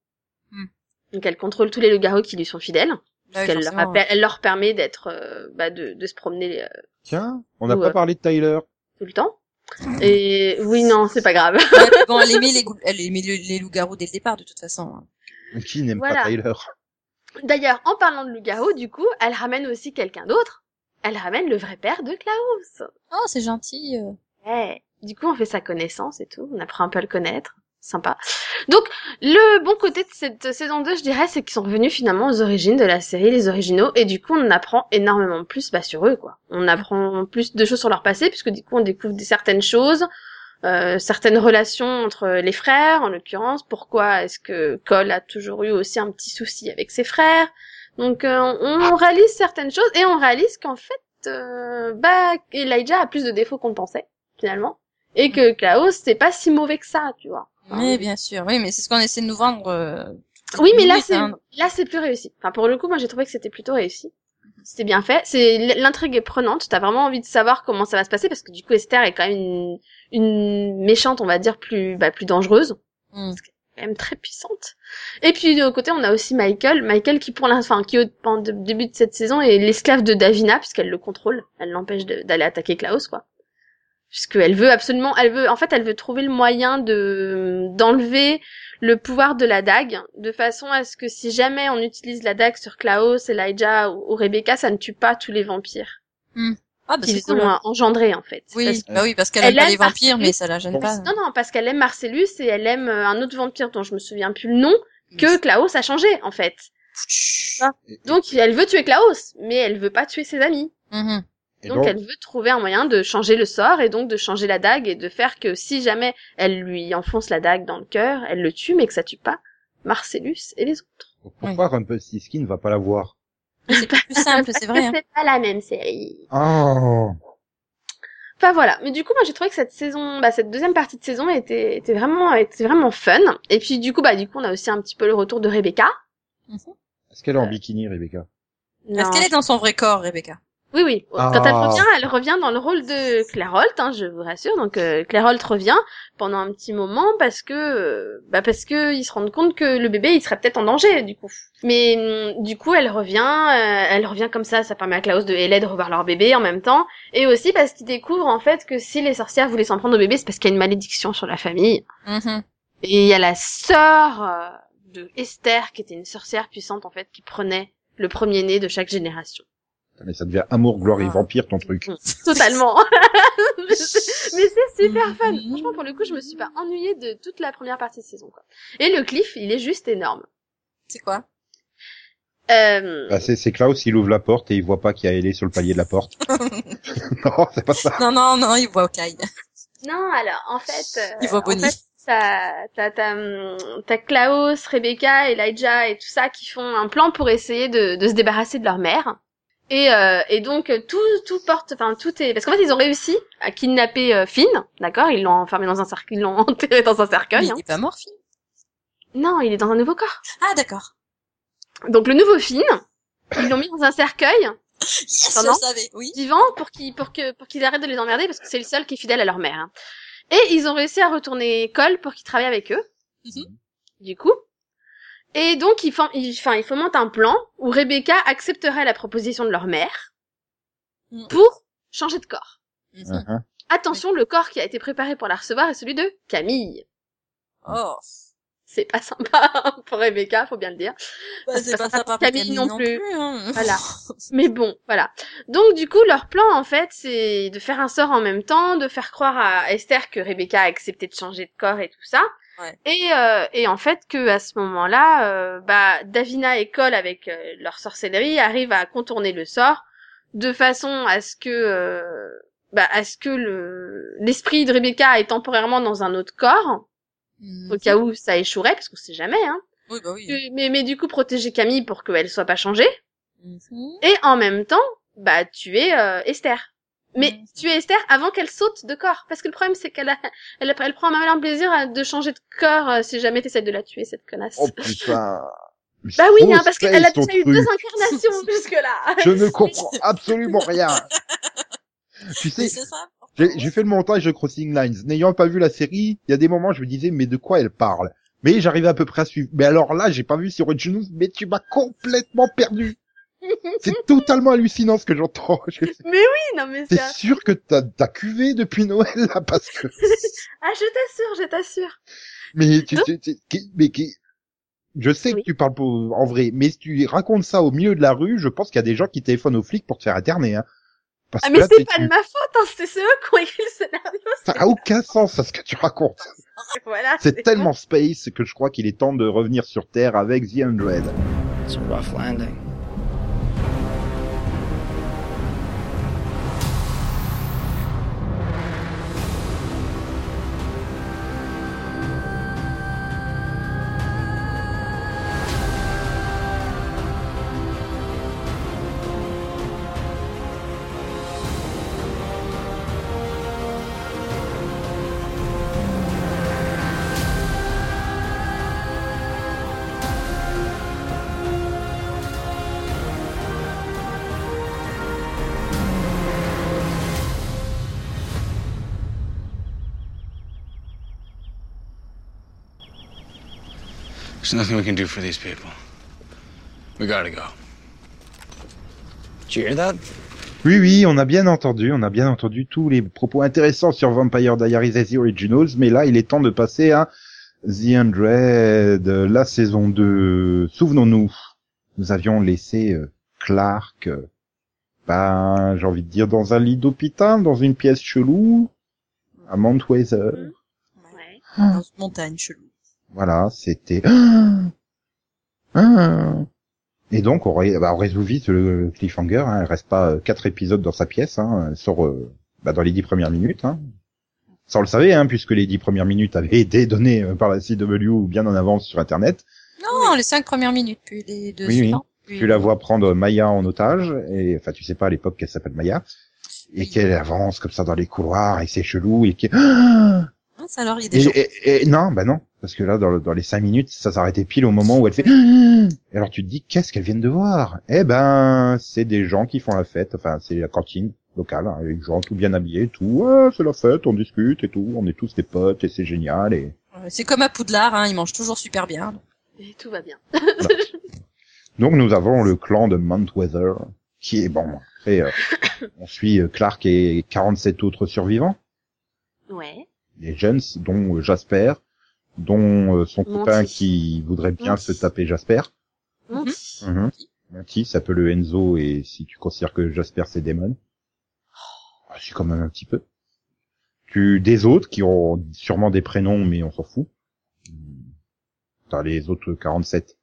Hmm. Donc, elle contrôle tous les loups-garous qui lui sont fidèles. Bah, elle, leur a, elle leur permet d'être, euh, bah, de, de se promener. Euh, Tiens, on n'a pas euh, parlé de Tyler. Tout le temps. Et oui, non, c'est pas grave. Ouais, bon, elle aimait les, gou- elle aimait le, les loups-garous dès le départ, de toute façon. Qui n'aime voilà. pas Tyler? D'ailleurs, en parlant de loups-garous, du coup, elle ramène aussi quelqu'un d'autre. Elle ramène le vrai père de Klaus. Oh, c'est gentil. Ouais. Du coup, on fait sa connaissance et tout. On apprend un peu à le connaître. Sympa. Donc, le bon côté de cette saison deux, je dirais, c'est qu'ils sont revenus finalement aux origines de la série, les originaux, et du coup, on apprend énormément plus bah, sur eux, quoi. On apprend plus de choses sur leur passé, puisque du coup, on découvre certaines choses, euh, certaines relations entre les frères, en l'occurrence, pourquoi est-ce que Kol a toujours eu aussi un petit souci avec ses frères. Donc, euh, on réalise certaines choses, et on réalise qu'en fait, euh, bah, Elijah a plus de défauts qu'on pensait, finalement, et que Klaus, c'est pas si mauvais que ça, tu vois. Oui, bien sûr. Oui, mais c'est ce qu'on essaie de nous vendre. Euh, oui, mais minutes, là, c'est, hein. là, c'est plus réussi. Enfin, pour le coup, moi, j'ai trouvé que c'était plutôt réussi. C'était bien fait. C'est, l'intrigue est prenante. T'as vraiment envie de savoir comment ça va se passer parce que du coup, Esther est quand même une, une méchante, on va dire, plus, bah, plus dangereuse. Mm. Parce qu'elle est quand même très puissante. Et puis, de l'autre côté, on a aussi Mikael. Mikael qui, pour l'instant, qui, au début de cette saison, est l'esclave de Davina puisqu'elle le contrôle. Elle l'empêche de, d'aller attaquer Klaus, quoi. Puisqu'elle veut absolument, elle veut, en fait, elle veut trouver le moyen de, d'enlever le pouvoir de la dague, de façon à ce que si jamais on utilise la dague sur Klaus, Elijah ou, ou Rebecca, ça ne tue pas tous les vampires. Mmh. Ah, bah, qu'ils c'est cool, ont hein. engendré, en fait. Oui, parce bah oui, parce qu'elle aime pas les vampires, Marcellus, mais ça la gêne bon. pas. Non, non, parce qu'elle aime Marcellus et elle aime un autre vampire dont je me souviens plus le nom, que Klaus a changé, en fait. Ah. Donc, elle veut tuer Klaus, mais elle veut pas tuer ses amis. Mmh. Donc, donc elle veut trouver un moyen de changer le sort et donc de changer la dague et de faire que si jamais elle lui enfonce la dague dans le cœur, elle le tue mais que ça tue pas Marcellus et les autres. Pourquoi oui. Rumpel Siski ne va pas la voir? C'est pas plus simple, c'est vrai. Hein. C'est pas la même série. Oh. Enfin voilà, mais du coup moi j'ai trouvé que cette saison, bah cette deuxième partie de saison était était vraiment était vraiment fun. Et puis du coup bah du coup on a aussi un petit peu le retour de Rebecca. Mm-hmm. Est-ce qu'elle est en euh... bikini Rebecca? Non. Est-ce qu'elle est dans son vrai corps Rebecca? Oui, oui. Ah. Quand elle revient, elle revient dans le rôle de Claire Holt, hein, je vous rassure. Donc, euh, Claire Holt revient pendant un petit moment parce que, euh, bah, parce que ils se rendent compte que le bébé, il serait peut-être en danger, du coup. Mais, mm, du coup, elle revient, euh, elle revient comme ça, ça permet à Klaus de Hélène de revoir leur bébé en même temps. Et aussi parce qu'ils découvrent, en fait, que si les sorcières voulaient s'en prendre au bébé, c'est parce qu'il y a une malédiction sur la famille. Mm-hmm. Et il y a la sœur de Esther, qui était une sorcière puissante, en fait, qui prenait le premier-né de chaque génération. Mais ça devient amour, gloire et vampire, ton truc. Totalement. mais, c'est, mais c'est super fun. Franchement, pour le coup, je me suis pas ennuyée de toute la première partie de saison, quoi. Et le cliff, il est juste énorme. C'est quoi? Euh... Bah, c'est, c'est Klaus, il ouvre la porte et il voit pas qu'il y a Ellie sur le palier de la porte. Non, c'est pas ça. Non, non, non, il voit Kai. Non, alors, en fait... Euh, il voit Bonnie. En fait, T'as, t'as, t'as, t'as Klaus, Rebecca, Elijah et tout ça qui font un plan pour essayer de, de se débarrasser de leur mère. Et, euh, et donc tout, tout porte, enfin tout est, parce qu'en fait ils ont réussi à kidnapper euh, Finn, d'accord, ils l'ont enfermé dans un cercueil, ils l'ont enterré dans un cercueil. Mais hein. Il est pas mort Finn. Non, il est dans un nouveau corps. Ah d'accord. Donc le nouveau Finn, ils l'ont mis dans un cercueil. Yes, je savais, oui. Vivant pour qu'ils pour que pour qu'ils arrêtent de les emmerder parce que c'est le seul qui est fidèle à leur mère. Hein. Et ils ont réussi à retourner Kol pour qu'il travaille avec eux. Mm-hmm. Du coup. Et donc ils enfin ils, ils fomentent un plan où Rebecca accepterait la proposition de leur mère mm. pour changer de corps. Mm-hmm. Mm-hmm. Attention, le corps qui a été préparé pour la recevoir est celui de Camille. Oh. C'est pas sympa pour Rebecca, faut bien le dire. Bah, c'est, c'est pas, pas sympa pour Camille, Camille non plus. Non plus hein. Voilà. Mais bon, voilà. Donc du coup, leur plan en fait, c'est de faire un sort en même temps, de faire croire à Esther que Rebecca a accepté de changer de corps et tout ça. Ouais. Et euh, et en fait que à ce moment-là, euh, bah Davina et Kol avec euh, leur sorcellerie arrivent à contourner le sort de façon à ce que euh, bah à ce que le l'esprit de Rebecca est temporairement dans un autre corps. Mmh. Au cas où ça échouerait, parce qu'on sait jamais, hein. Oui, bah oui. Mais, mais du coup, protéger Camille pour qu'elle soit pas changée. Mmh. Et en même temps, bah, tuer, euh, Esther. Mais mmh. tuer Esther avant qu'elle saute de corps. Parce que le problème, c'est qu'elle a, elle, elle prend un malin plaisir à, de changer de corps euh, si jamais t'essaies de la tuer, cette connasse. Oh putain. Bah oui, hein, parce qu'elle a déjà eu deux incarnations jusque-là. Je ne comprends absolument rien. Tu sais. C'est ça. J'ai, j'ai fait le montage de Crossing Lines. N'ayant pas vu la série, il y a des moments, je me disais, mais de quoi elle parle? Mais j'arrivais à peu près à suivre. Mais alors là, j'ai pas vu sur Originals, mais tu m'as complètement perdu. C'est totalement hallucinant ce que j'entends. Je... Mais oui, non mais c'est... T'es sûr que t'as, t'as cuvé depuis Noël, là, parce que... Ah, je t'assure, je t'assure. Mais tu, tu, tu, tu mais qui... Je sais oui. que tu parles pour... en vrai, mais si tu racontes ça au milieu de la rue, je pense qu'il y a des gens qui téléphonent aux flics pour te faire interner, hein. Parce ah mais là, c'est pas tu... de ma faute, hein, c'est eux qui ont écrit le scénario. Ça a aucun sens, ça, ce que tu racontes. Voilà, c'est, c'est tellement space que je crois qu'il est temps de revenir sur Terre avec The Hundred. It's a rough landing. There's nothing we can do for these people. We gotta go. Did you hear that? Oui, oui, on a bien entendu, on a bien entendu tous les propos intéressants sur Vampire Diaries et The Originals, mais là, il est temps de passer à The Hundred, la saison deux. Souvenons-nous, nous avions laissé euh, Clark, euh, ben, j'ai envie de dire, dans un lit d'hôpital, dans une pièce chelou, à Mount Weather. Mmh. Ouais. Ah. Dans une montagne chelou. Voilà, c'était... Et donc, on, ré... bah, on résout vite le cliffhanger. Hein. Il reste pas quatre épisodes dans sa pièce. Hein. Elle sort euh... bah, dans les dix premières minutes. Hein. Ça, on le savait, hein, puisque les dix premières minutes avaient été données par la C W bien en avance sur Internet. Non, oui. Les cinq premières minutes, puis les deux... Oui, oui. Puis... Tu la vois prendre Maya en otage. Et enfin, tu sais pas à l'époque qu'elle s'appelle Maya. Et oui. Qu'elle avance comme ça dans les couloirs, et c'est chelou, et qu'elle... Alors, il y a des gens... et, et, et, non, bah non. Parce que là, dans, dans les cinq minutes, ça s'arrêtait pile au moment où elle fait... Et alors tu te dis, qu'est-ce qu'elles viennent de voir? Eh ben, c'est des gens qui font la fête. Enfin, c'est la cantine locale. Hein, les gens tout bien habillés, tout. Ouais, c'est la fête, on discute et tout. On est tous des potes et c'est génial. Et... C'est comme à Poudlard, hein, ils mangent toujours super bien. Et tout va bien. Donc nous avons le clan de Mount Weather, qui est bon. Et euh, on suit Clark et quarante-sept autres survivants. Ouais. Les jeunes, dont Jasper, dont euh, son Monty. Copain qui voudrait bien Monty. Se taper Jasper. Monty. Mm-hmm. Monty, ça peut le Enzo, et si tu considères que Jasper c'est Damon. Oh, c'est quand même un petit peu. Tu, des autres qui ont sûrement des prénoms, mais on s'en fout. T'as les autres quarante-sept.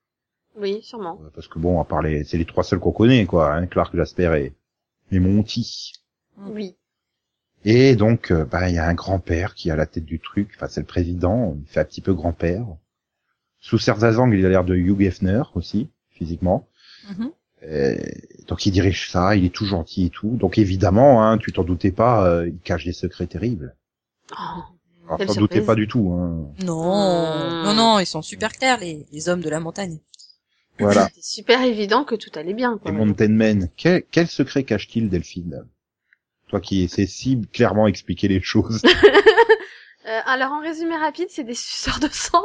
Oui, sûrement. Parce que bon, à part les, c'est les trois seuls qu'on connaît, quoi, hein, Clark, Jasper et, et Monty. Oui. Et donc, bah, il y a un grand-père qui a la tête du truc. Enfin, c'est le président. Il fait un petit peu grand-père. Sous certains angles, il a l'air de Hugh Hefner aussi, physiquement. Mm-hmm. Et donc, il dirige ça. Il est tout gentil et tout. Donc, évidemment, hein, tu t'en doutais pas, euh, il cache des secrets terribles. Oh, alors, t'en doutais pas du tout. Hein. Non, non, non, ils sont super clairs, les, les hommes de la montagne. Voilà. C'était super évident que tout allait bien. Quand et même. Mountain Man, quel, quel secret cache-t-il, Delphine? Toi qui essaies si clairement expliquer les choses. euh, alors, en résumé rapide, c'est des suceurs de sang.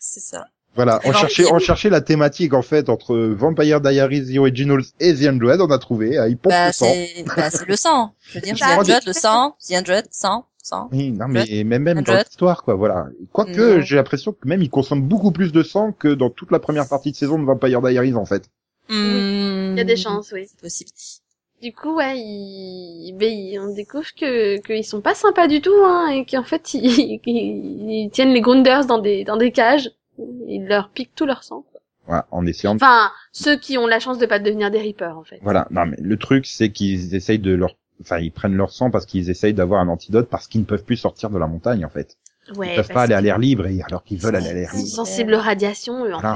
C'est ça. Voilà, on cherchait, on cherchait la thématique, en fait, entre Vampire Diaries, The Originals et The Android, on a trouvé, hein, ils pompent bah, le sang. C'est, bah, c'est le sang. Je veux dire, The Android, le sang, The Android, sang, sang. Oui, non, mais Android. même, même Android. Dans l'histoire, quoi, voilà. Quoique, mm. j'ai l'impression que même ils consomment beaucoup plus de sang que dans toute la première partie de saison de Vampire Diaries, en fait. Mm. Oui. Il y a des chances, oui. C'est possible. Du coup, ouais, ils, ben, on découvre que, qu'ils sont pas sympas du tout, hein, et qu'en fait, ils, ils tiennent les Grounders dans des, dans des cages. Ils leur piquent tout leur sang, quoi. Voilà, en essayant de... Enfin, ceux qui ont la chance de pas devenir des Reapers, en fait. Voilà, non mais le truc, c'est qu'ils essayent de leur... Enfin, ils prennent leur sang parce qu'ils essayent d'avoir un antidote parce qu'ils ne peuvent plus sortir de la montagne, en fait. Ouais, ils peuvent pas aller à l'air libre, et alors qu'ils veulent aller à l'air libre. Ils sont sensibles aux radiations, eux, en voilà.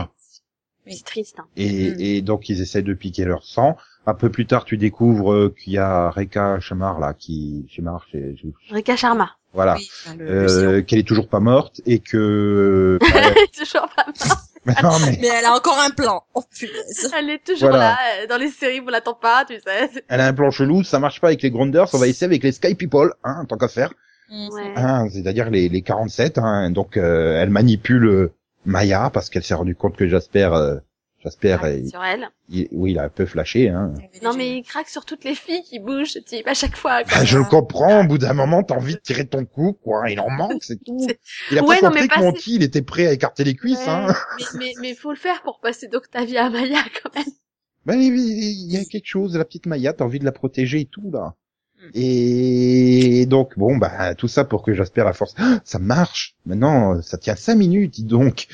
fait. C'est triste, hein. Et, mmh. et donc, ils essayent de piquer leur sang. Un peu plus tard, tu découvres euh, qu'il y a Rekha Shamar, là, qui... Shamar, j'ai... Rekha Sharma. Voilà, oui, enfin, le, euh, le qu'elle est toujours pas morte et que... Elle est euh... toujours pas morte. Mais, non, mais... mais elle a encore un plan. Oh, punaise. Elle est toujours voilà. là, dans les séries, on l'attend pas, tu sais. Elle a un plan chelou, ça marche pas avec les Grounders, on va essayer avec les Sky People, hein, en tant qu'affaire. Ouais. Hein, c'est-à-dire les, les quarante-sept, hein, donc euh, elle manipule Maya parce qu'elle s'est rendue compte que Jasper... Euh, Jasper, ah, il, sur elle. Il, oui, il a un peu flashé. Hein. Non, mais il craque sur toutes les filles qui bougent, type, à chaque fois. Bah, je le comprends, au bout d'un moment, t'as envie de tirer ton coup, quoi. Il en manque, c'est tout. C'est... Il a ouais, pas non, compris que Monty, il était prêt à écarter les cuisses. Ouais. Hein. Mais, mais, mais faut le faire pour passer d'Octavia à Maya, quand même. Ben, il y a quelque chose, la petite Maya, t'as envie de la protéger et tout, là. Mm. Et donc, bon, bah, tout ça pour que Jasper à force... Ah, ça marche. Maintenant, ça tient cinq minutes, dis donc.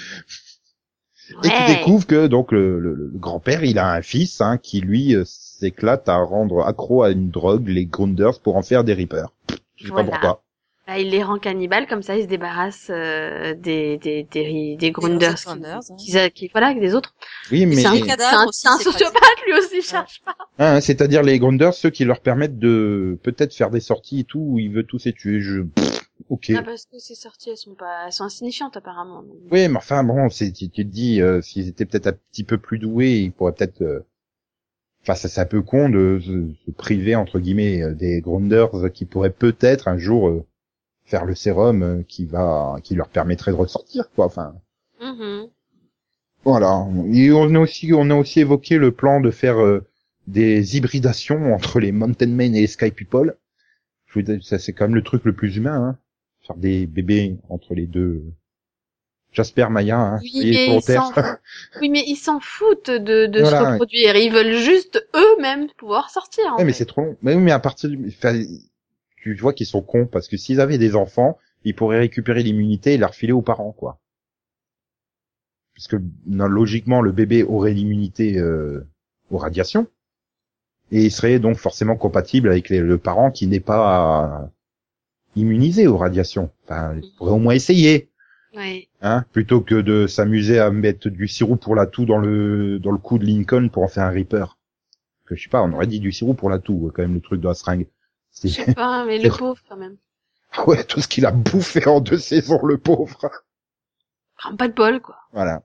Et ouais. tu découvres que donc le, le, le grand-père, il a un fils hein, qui lui euh, s'éclate à rendre accro à une drogue, les Grounders, pour en faire des Reapers. Je sais voilà. pas pourquoi. Bah, il les rend cannibales, comme ça, ils se débarrassent euh, des des des, des Grounders, qui, Grounders hein. qui, qui, qui voilà, des autres. Oui, mais c'est un, c'est un, aussi, c'est un c'est sociopathe pratique. Lui aussi, il ouais. cherche pas. Ah, c'est-à-dire les Grounders, ceux qui leur permettent de peut-être faire des sorties et tout où il veut tous les tuer. Je Okay. Ah, parce que ces sorties, elles sont pas, elles sont insignifiantes, apparemment. Oui, mais enfin, bon, c'est, tu, tu te dis, euh, s'ils étaient peut-être un petit peu plus doués, ils pourraient peut-être, euh... enfin, ça, c'est un peu con de se priver, entre guillemets, euh, des Grounders euh, qui pourraient peut-être un jour euh, faire le sérum euh, qui va, qui leur permettrait de ressortir, quoi, enfin. Mm-hmm. Voilà. Et on a aussi, on a aussi évoqué le plan de faire euh, des hybridations entre les Mountain Men et les Sky People. Je veux dire, ça, c'est quand même le truc le plus humain, hein. Faire des bébés entre les deux Jasper Maya hein, oui, mais ils s'en... oui mais ils s'en foutent de, de voilà, se reproduire ouais. ils veulent juste eux-mêmes pouvoir sortir en ouais, fait. Mais c'est trop long mais, mais à partir du... enfin, tu vois qu'ils sont cons parce que s'ils avaient des enfants ils pourraient récupérer l'immunité et la refiler aux parents quoi parce que non, logiquement le bébé aurait l'immunité euh, aux radiations et il serait donc forcément compatible avec les, le parent qui n'est pas immunisé aux radiations. Enfin, ils pourraient au moins essayer. Ouais. Hein, plutôt que de s'amuser à mettre du sirop pour la toux dans le, dans le cou de Lincoln pour en faire un Reaper. Que je sais pas, on aurait dit du sirop pour la toux, quand même, le truc de la seringue. C'est... Je sais pas, mais le pauvre, quand même. Ah ouais, tout ce qu'il a bouffé en deux saisons, le pauvre. Prends pas de bol, quoi. Voilà.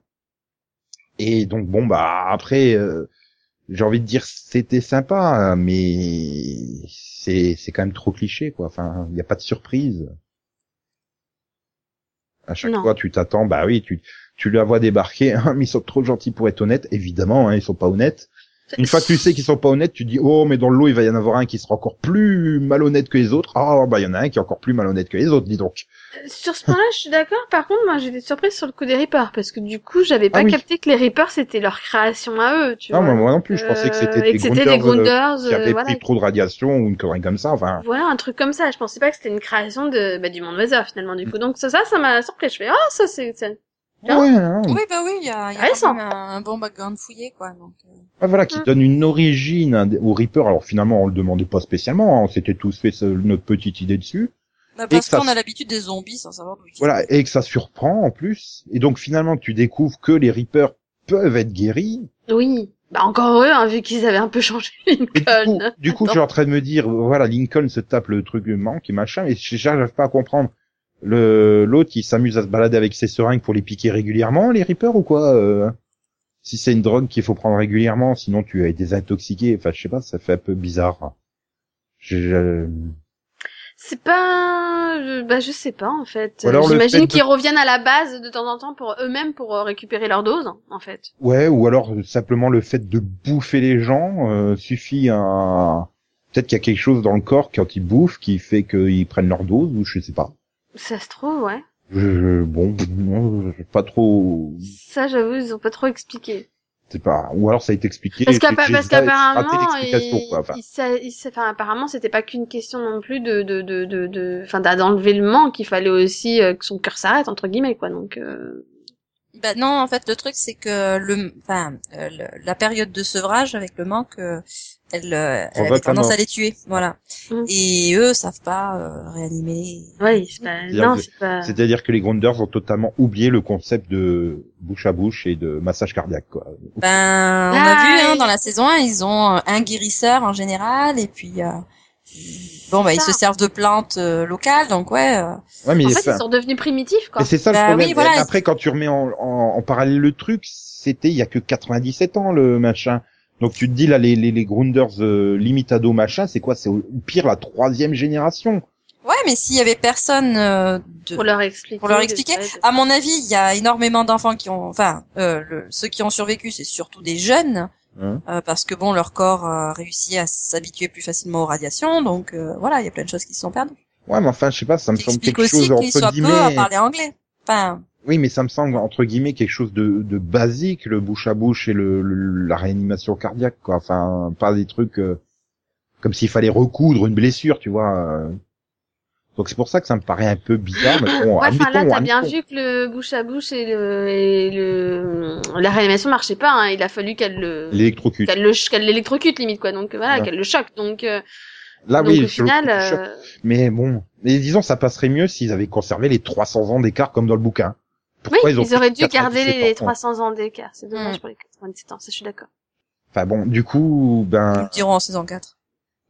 Et donc, bon, bah, après, euh, j'ai envie de dire, c'était sympa, mais, C'est, c'est quand même trop cliché, quoi. Enfin, il n'y a pas de surprise. À chaque non. fois, tu t'attends, bah oui, tu, tu la vois débarquer, hein, mais ils sont trop gentils pour être honnêtes. Évidemment, hein, ils sont pas honnêtes. Une fois que tu sais qu'ils sont pas honnêtes, tu dis, oh, mais dans le lot, il va y en avoir un qui sera encore plus malhonnête que les autres. Ah, oh, bah, il y en a un qui est encore plus malhonnête que les autres, dis donc. Euh, sur ce point-là, je suis d'accord. Par contre, moi, j'ai des surprises sur le coup des Reapers, parce que du coup, j'avais pas ah, oui. capté que les Reapers, c'était leur création à eux, tu non, vois. Non, moi non plus, je euh, pensais que c'était des Grounders, Grounders euh, qui avaient voilà. pris trop de radiation ou une connerie comme ça, enfin. Voilà, un truc comme ça. Je pensais pas que c'était une création de, bah, du monde Weather, finalement, du coup. Mm. Donc, ça, ça, ça m'a surpris. Je fais, oh, ça, c'est, c'est... Ouais, ouais. Oui, bah oui, il y a, y a quand même un bon background fouillé, quoi. Donc, euh... ah, voilà, qui hum. donne une origine au Reaper. Alors finalement, on le demandait pas spécialement, hein. On s'était tous fait notre petite idée dessus. Bah, parce qu'on ça... a l'habitude des zombies, sans savoir d'où ils viennent. Voilà, et que ça surprend en plus. Et donc finalement, tu découvres que les Reapers peuvent être guéris. Oui, bah encore eux, hein, vu qu'ils avaient un peu changé Lincoln. Et du coup, du coup je suis en train de me dire, voilà, Lincoln se tape le truc manque et machin, mais j'arrive pas à comprendre. Le l'autre il s'amuse à se balader avec ses seringues pour les piquer régulièrement les Reapers ou quoi euh... si c'est une drogue qu'il faut prendre régulièrement, sinon tu es désintoxiqué. Enfin, je sais pas, ça fait un peu bizarre. Je... C'est pas, bah je sais pas en fait. J'imagine de... qu'ils reviennent à la base de temps en temps pour eux-mêmes pour récupérer leur dose en fait. Ouais, ou alors simplement le fait de bouffer les gens euh, suffit à peut-être qu'il y a quelque chose dans le corps quand ils bouffent qui fait qu'ils prennent leur dose ou je sais pas. Ça se trouve ouais. Je... Bon, non, pas trop. Ça j'avoue ils ont pas trop expliqué. C'est pas, ou alors ça a été expliqué. Parce, qu'appa- parce qu'apparemment, il, quoi, enfin. il, ça, il, enfin, apparemment, c'était pas qu'une question non plus de, de, de, de, de, enfin, d'enlever le manque, qu'il fallait aussi euh, que son cœur s'arrête entre guillemets, quoi. Donc. Euh... Bah non, en fait, le truc c'est que le, enfin, euh, la période de sevrage avec le manque, euh, elle, euh, elle avait tendance à les tuer, voilà. Mmh. Et eux savent pas euh, réanimer. Oui, c'est pas... non, que, c'est pas. C'est-à-dire que les Grounders ont totalement oublié le concept de bouche à bouche et de massage cardiaque, quoi. Ben, on ah, a vu hein, dans la saison un, ils ont un guérisseur en général, et puis euh, bon, bah ils se servent de plantes euh, locales, donc ouais. Euh... ouais mais en fait, ça... ils sont devenus primitifs, quoi. Et c'est ça bah, le problème. Oui, voilà, après, c'est... quand tu remets en, en, en parallèle le truc, c'était il y a que quatre-vingt-dix-sept ans le machin. Donc tu te dis là les les, les Grounders euh, limitado machin, c'est quoi, c'est au pire la troisième génération. Ouais, mais s'il y avait personne euh, de, pour leur expliquer, pour leur expliquer, à mon avis, il y a énormément d'enfants qui ont, enfin, euh, le, ceux qui ont survécu, c'est surtout des jeunes, hein euh, parce que bon, leur corps euh, réussit à s'habituer plus facilement aux radiations, donc euh, voilà, il y a plein de choses qui se sont perdues. Ouais, mais enfin, je sais pas, ça me semble quelque chose entre guillemets. Explique aussi qu'ils soient peu à parler anglais. Enfin. Oui, mais ça me semble, entre guillemets, quelque chose de, de basique, le bouche à bouche et le, le, la réanimation cardiaque, quoi. Enfin, pas des trucs, euh, comme s'il fallait recoudre une blessure, tu vois. Donc c'est pour ça que ça me paraît un peu bizarre, mais bon, ouais, enfin, là, t'as bien vu que le bouche à bouche et le, et le, la réanimation marchait pas, hein. Il a fallu qu'elle le, l'électrocute. Qu'elle le, qu'elle l'électrocute, limite, quoi. Donc voilà, ouais. Qu'elle le choque. Donc, euh, là, donc oui, au final, euh... mais bon. Mais disons, ça passerait mieux s'ils avaient conservé les trois cents ans d'écart comme dans le bouquin. Pourquoi oui, ils, ils auraient dû garder les trois cents ans d'écart. C'est dommage mmh. pour les quatre-vingt-dix-sept ans, ça je suis d'accord. Enfin bon, du coup, ben... Ils le diront en saison quatre.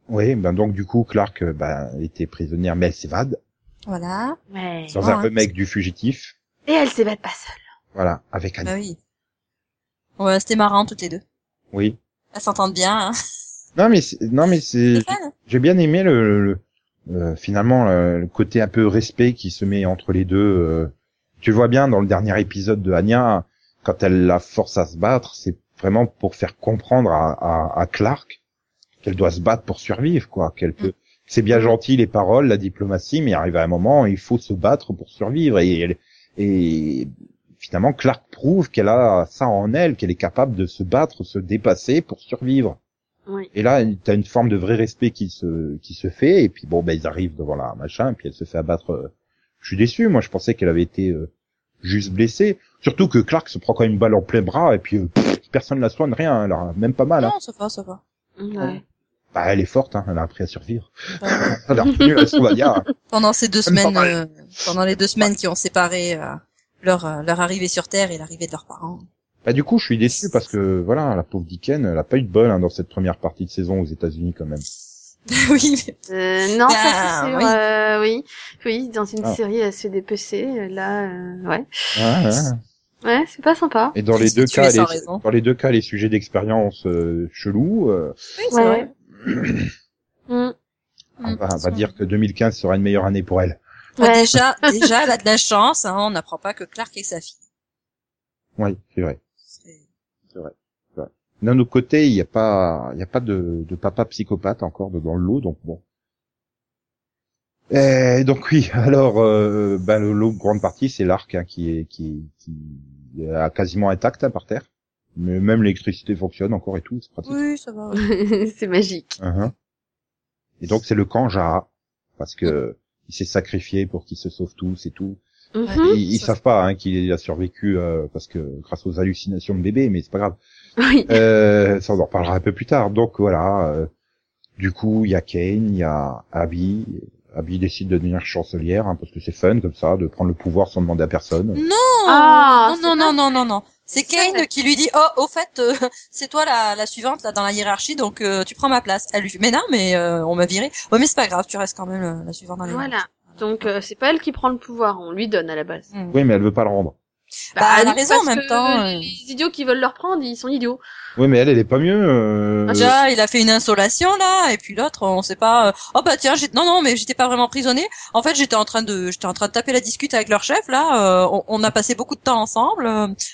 Oui, ben donc du coup, Clark ben, était prisonnière, mais elle s'évade. Voilà. Ouais. Sans bon, un hein. remake du fugitif. Et elle s'évade pas seule. Voilà, avec Annie. Bah oui. Ouais, c'était marrant, toutes les deux. Oui. Elles s'entendent bien. Hein. Non, mais c'est... Non, mais c'est... c'est fun. J'ai bien aimé le... le, le euh, finalement, le côté un peu respect qui se met entre les deux... Euh... Tu vois bien dans le dernier épisode de Anya, quand elle la force à se battre, c'est vraiment pour faire comprendre à, à, à Clark qu'elle doit se battre pour survivre, quoi. Qu'elle peut. C'est bien gentil les paroles, la diplomatie, mais arrive à un moment, il faut se battre pour survivre. Et, elle, et finalement, Clark prouve qu'elle a ça en elle, qu'elle est capable de se battre, se dépasser pour survivre. Oui. Et là, t'as une forme de vrai respect qui se qui se fait. Et puis bon, ben ils arrivent devant la machin, et puis elle se fait abattre. Je suis déçu, moi je pensais qu'elle avait été euh, juste blessée. Surtout que Clark se prend quand même une balle en plein bras et puis euh, pff, personne la soigne, rien, elle a même pas mal. Non, hein. ça va, ça va. Ouais. Bah elle est forte, hein, elle a appris à survivre. Ouais. Elle a retenu la souvania. Pendant ces deux semaines, euh, pendant les deux semaines qui ont séparé euh, leur euh, leur arrivée sur Terre et l'arrivée de leurs parents. Bah du coup je suis déçu parce que voilà, la pauvre Dicken, elle a pas eu de bol hein, dans cette première partie de saison aux États-Unis quand même. oui. Euh, non, ah, ça c'est sûr. Oui. Euh, oui, oui, dans une ah. série, elle se fait dépecer. Là, euh, ouais. Ah, ah. Ouais, c'est pas sympa. Et dans les deux cas, les, dans les deux cas, les sujets d'expérience euh, chelous. Euh... Oui, c'est ouais. vrai. mm. On va, on va dire que deux mille quinze sera une meilleure année pour elle. Ouais. Ouais, déjà, déjà, elle a de la chance. Hein, on n'apprend pas que Clark est sa fille. Oui, c'est vrai. C'est, c'est vrai. D'un autre côté, il n'y a pas, il y a pas de, de papa psychopathe encore dans le lot, donc bon. Et donc oui, alors, euh, ben le lot, grande partie, c'est l'arc hein, qui est, qui, qui est quasiment intact hein, par terre. Mais même l'électricité fonctionne encore et tout, c'est pratique. Oui, ça va. Oui. C'est magique. Uh-huh. Et donc c'est le camp Jara, parce que il s'est sacrifié pour qu'ils se sauvent tous et tout. Mm-hmm. Ils, ils savent pas hein, qu'il a survécu euh, parce que grâce aux hallucinations de bébé, mais c'est pas grave. Oui. Euh, ça on en reparlera un peu plus tard. Donc voilà. Euh, du coup, il y a Kane, il y a Abby. Abby décide de devenir chancelière hein, parce que c'est fun comme ça, de prendre le pouvoir sans demander à personne. Non, ah, non, non, non, non, non, non. C'est Kane qui lui dit oh, au fait, euh, c'est toi la, la suivante là dans la hiérarchie, donc euh, tu prends ma place. Elle lui dit mais non, mais euh, on m'a viré. Ouais, mais c'est pas grave, tu restes quand même euh, la suivante dans la hiérarchie. Voilà. Donc euh, c'est pas elle qui prend le pouvoir, on lui donne à la base. Mmh. Oui, mais elle veut pas le rendre. Bah, bah, elle a raison en même temps. Les euh... idiots qui veulent leur prendre, ils sont idiots. Oui, mais elle, elle est pas mieux. Euh... Ah, déjà, il a fait une insolation là, et puis l'autre, on sait pas. Oh bah tiens, j'ai... non non, mais j'étais pas vraiment prisonnier. En fait, j'étais en train de, j'étais en train de taper la discute avec leur chef là. Euh, on... on a passé beaucoup de temps ensemble.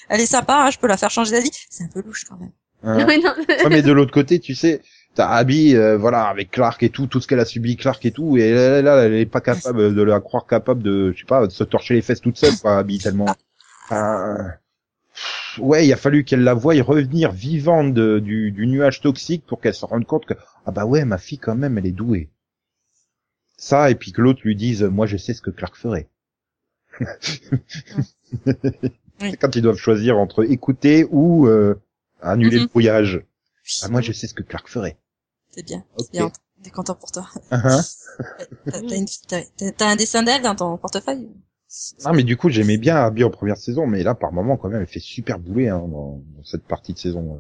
Elle est sympa, hein, je peux la faire changer d'avis. C'est un peu louche quand même. Euh... Oui, non. Ouais, mais de l'autre côté, tu sais. T'as Abby, euh, voilà, avec Clark et tout, tout ce qu'elle a subi, Clark et tout, et là, là, elle est pas capable de la croire capable de, je sais pas, de se torcher les fesses toute seule, quoi, Abby, tellement. Euh... Ouais, il a fallu qu'elle la voie revenir vivante de, du, du nuage toxique pour qu'elle se rende compte que, ah bah ouais, ma fille quand même, elle est douée. Ça, et puis que l'autre lui dise, moi je sais ce que Clark ferait. C'est quand ils doivent choisir entre écouter ou euh, annuler mm-hmm. le brouillage. Ah, moi je sais ce que Clark ferait. C'est bien, okay. C'est bien, t'es content pour toi. Uh-huh. t'as, t'as, une, t'as, t'as un dessin d'elle dans ton portefeuille? Non, mais du coup, j'aimais bien Abby en première saison, mais là, par moment, quand même, elle fait super bouler hein, dans, dans cette partie de saison.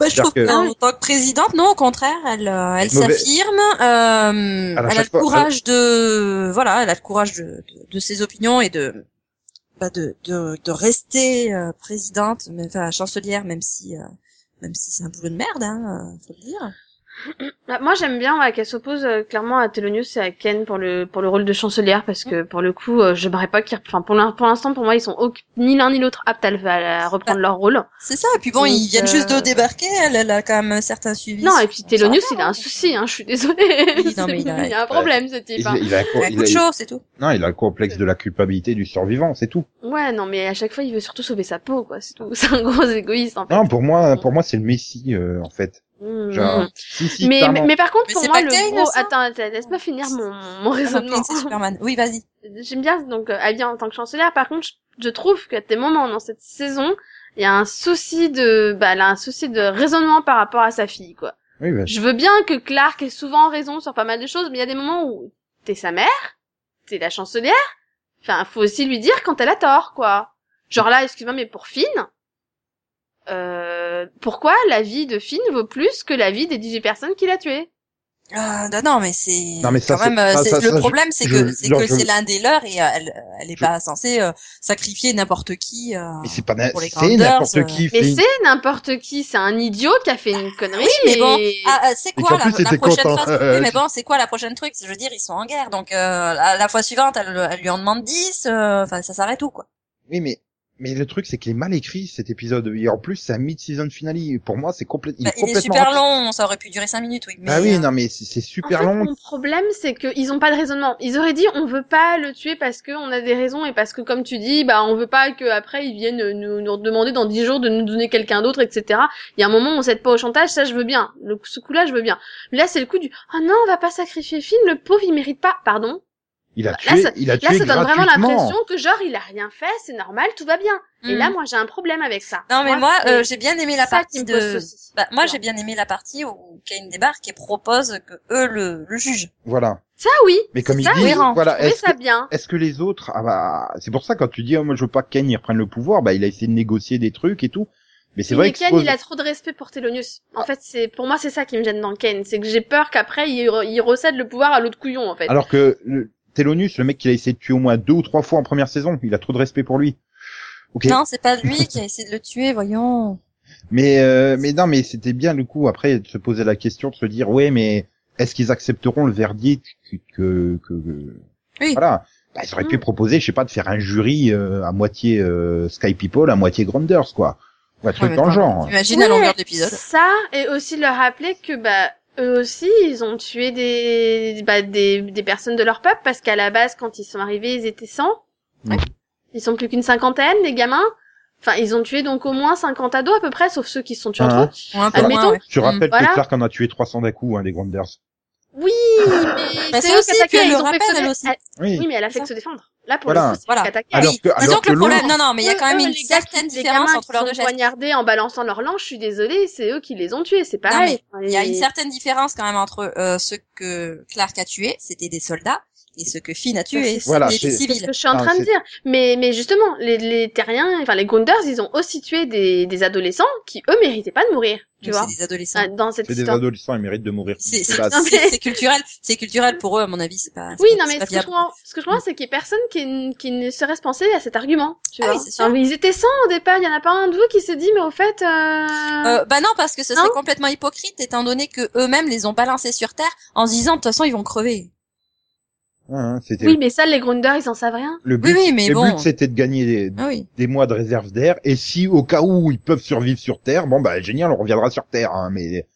Bah, je trouve que... non, en tant que présidente, non, au contraire, elle, euh, elle mauvais... s'affirme, euh, elle a le courage pas... de, voilà, elle a le courage de, de, de ses opinions et de, bah, de, de, de rester euh, présidente, mais, enfin, chancelière, même si... Euh... Même si c'est un boulot de merde, hein, faut le dire. Bah, moi, j'aime bien ouais, qu'elle s'oppose euh, clairement à Thelonious et à Ken pour le pour le rôle de chancelière, parce que pour le coup, euh, je n'aimerais pas qu'ils, enfin pour l'instant, pour moi, ils sont au... ni l'un ni l'autre aptes à, à, à reprendre bah, leur rôle. C'est ça. Et puis bon, donc, ils viennent euh... juste de débarquer. Elle, elle a quand même un certain suivi. Non, et puis Thelonious, il a un souci. Hein, je suis désolée. Oui, non, mais il, a... il a un problème euh, ce type. Il, hein. il a un coup de chaud, c'est tout. Non, il a le complexe de la culpabilité du survivant, c'est tout. Ouais, non, mais à chaque fois, il veut surtout sauver sa peau, quoi. C'est tout. C'est un gros égoïste. En fait. Non, pour moi, pour moi, c'est le Messie, euh, en fait. Genre, mmh. si, si, mais, mais, mais par contre, mais pour moi, le Kane, gros... Attends, laisse-moi finir mon, mon raisonnement. Ah, c'est Superman. Oui, vas-y. J'aime bien, donc, Abby en tant que chancelière. Par contre, je trouve qu'à des moments dans cette saison, il y a un souci de, bah, là, un souci de raisonnement par rapport à sa fille, quoi. Oui, bah, je veux bien que Clark ait souvent raison sur pas mal de choses, mais il y a des moments où t'es sa mère, t'es la chancelière. Enfin, faut aussi lui dire quand elle a tort, quoi. Genre là, excuse-moi, mais pour Finn, Euh, pourquoi la vie de Finn vaut plus que la vie des dix-huit personnes qu'il a tuées? Ah, non, non, mais c'est, non, mais ça, quand même, c'est, c'est... Ah, ça, le ça, problème, c'est je... que, c'est Genre, que je... c'est l'un des leurs et elle, elle est je... pas censée euh, sacrifier n'importe qui, euh, mais c'est pas, na... pour les c'est n'importe euh... qui, mais Finn. c'est n'importe qui, c'est un idiot qui a fait une connerie. Oui, mais bon, et... ah, c'est quoi la, plus, la prochaine content. Fois? Euh, oui, mais bon, c'est quoi la prochaine truc? Je veux dire, ils sont en guerre, donc, euh, la, la fois suivante, elle, elle lui en demande dix, enfin, euh, ça s'arrête où, quoi. Oui, mais. Mais le truc, c'est qu'il est mal écrit, cet épisode. Et en plus, c'est un mid-season finale. Pour moi, c'est complè- bah, il est complètement... Il est super long, ça aurait pu durer cinq minutes, oui. Mais... Ah oui, non, mais c'est, c'est super en fait, long. Mon problème, c'est qu'ils ont pas de raisonnement. Ils auraient dit, on veut pas le tuer parce que on a des raisons et parce que, comme tu dis, bah, on veut pas qu'après, ils viennent nous, nous demander dans dix jours de nous donner quelqu'un d'autre, et cetera. Il y a un moment où on s'aide pas au chantage, ça, je veux bien. Le, ce coup-là, je veux bien. Mais là, c'est le coup du, ah oh, non, on va pas sacrifier Finn, le pauvre, il mérite pas. Pardon. Il a tué, là, ça, il a tué là, ça donne vraiment l'impression que genre, il a rien fait, c'est normal, tout va bien. Mmh. Et là, moi, j'ai un problème avec ça. Non, mais moi, moi euh, j'ai bien aimé la partie de... Bah, moi, ouais. j'ai bien aimé la partie où Kane débarque et propose que eux le, le jugent. Voilà. Ça, oui. Mais comme ça, ils disent, voilà, est-ce que, bien. est-ce que les autres, ah bah, c'est pour ça quand tu dis, oh, moi, je veux pas que Kane, il reprenne le pouvoir, bah, il a essayé de négocier des trucs et tout. Mais c'est vrai que Kane, il a trop de respect pour Thelonious. En fait, c'est pour moi, c'est ça qui me gêne dans Kane, c'est que j'ai peur qu'après, il, re... il recède le pouvoir à l'autre couillon, en fait. Alors que le... Thelonious, le mec qui a essayé de tuer au moins deux ou trois fois en première saison, il a trop de respect pour lui. Okay. Non, c'est pas lui qui a essayé de le tuer, voyons. Mais euh, mais non, mais c'était bien du coup après de se poser la question, de se dire ouais, mais est-ce qu'ils accepteront le verdict que que oui. voilà. Bah, ils auraient mmh. pu proposer, je sais pas, de faire un jury euh, à moitié euh, Sky People, à moitié Grounders, quoi, un truc dans le genre. T'imagines ouais, à longueur d'épisode. Ça et aussi leur rappeler que bah. Eux aussi, ils ont tué des, bah, des, des personnes de leur peuple, parce qu'à la base, quand ils sont arrivés, ils étaient cent. Mmh. Ils sont plus qu'une cinquantaine, les gamins. Enfin, ils ont tué donc au moins cinquante ados à peu près, sauf ceux qui se sont tués ah, entre eux. Ouais, admettons. Ouais. Tu rappelles voilà. que Clark en a tué trois cents d'un coup, hein, des Grounders. Oui, mais c'est eux qui attaquaient, ils ont fait que se défendre. Oui, mais elle a fait que se défendre. Là, pour le coup, c'est voilà. attaqué. Alors oui. que, alors donc, que le problème, non, non, mais il y a quand même une certaine différence entre leurs deux gestes. Les gamins qui sont poignardés en balançant leur lance, je suis désolée, c'est eux qui les ont tués, c'est pareil. Il y a une certaine différence quand même entre, euh, ce que Clark a tué, c'était des soldats, et ce que Finn a tué, c'était des civils. C'est ce que je suis en train de dire. Mais, mais justement, les, les terriens, enfin, les Grounders, ils ont aussi tué des, des adolescents qui, eux, méritaient pas de mourir. Tu vois, c'est des adolescents. Dans cette c'est histoire. des adolescents, ils méritent de mourir. C'est, c'est, c'est, c'est culturel, c'est culturel pour eux, à mon avis, c'est pas. Oui, c'est, non, mais ce que, je comprends, ce que je comprends, c'est qu'il y a personne qui qui, qui ne serait-ce pensé à cet argument. Tu vois. Ah oui, c'est sûr. Alors, ils étaient cent au départ, il n'y en a pas un de vous qui s'est dit, mais au fait... Euh... Euh, bah non, parce que ce serait non complètement hypocrite, étant donné qu'eux-mêmes les ont balancés sur Terre en se disant, de toute façon, ils vont crever. Ah, hein, oui, mais ça, les Grounders, ils en savent rien. Le but, oui, oui, mais le bon... but c'était de gagner des, ah, oui. des mois de réserve d'air, et si, au cas où ils peuvent survivre sur Terre, bon bah génial, on reviendra sur Terre, hein, mais...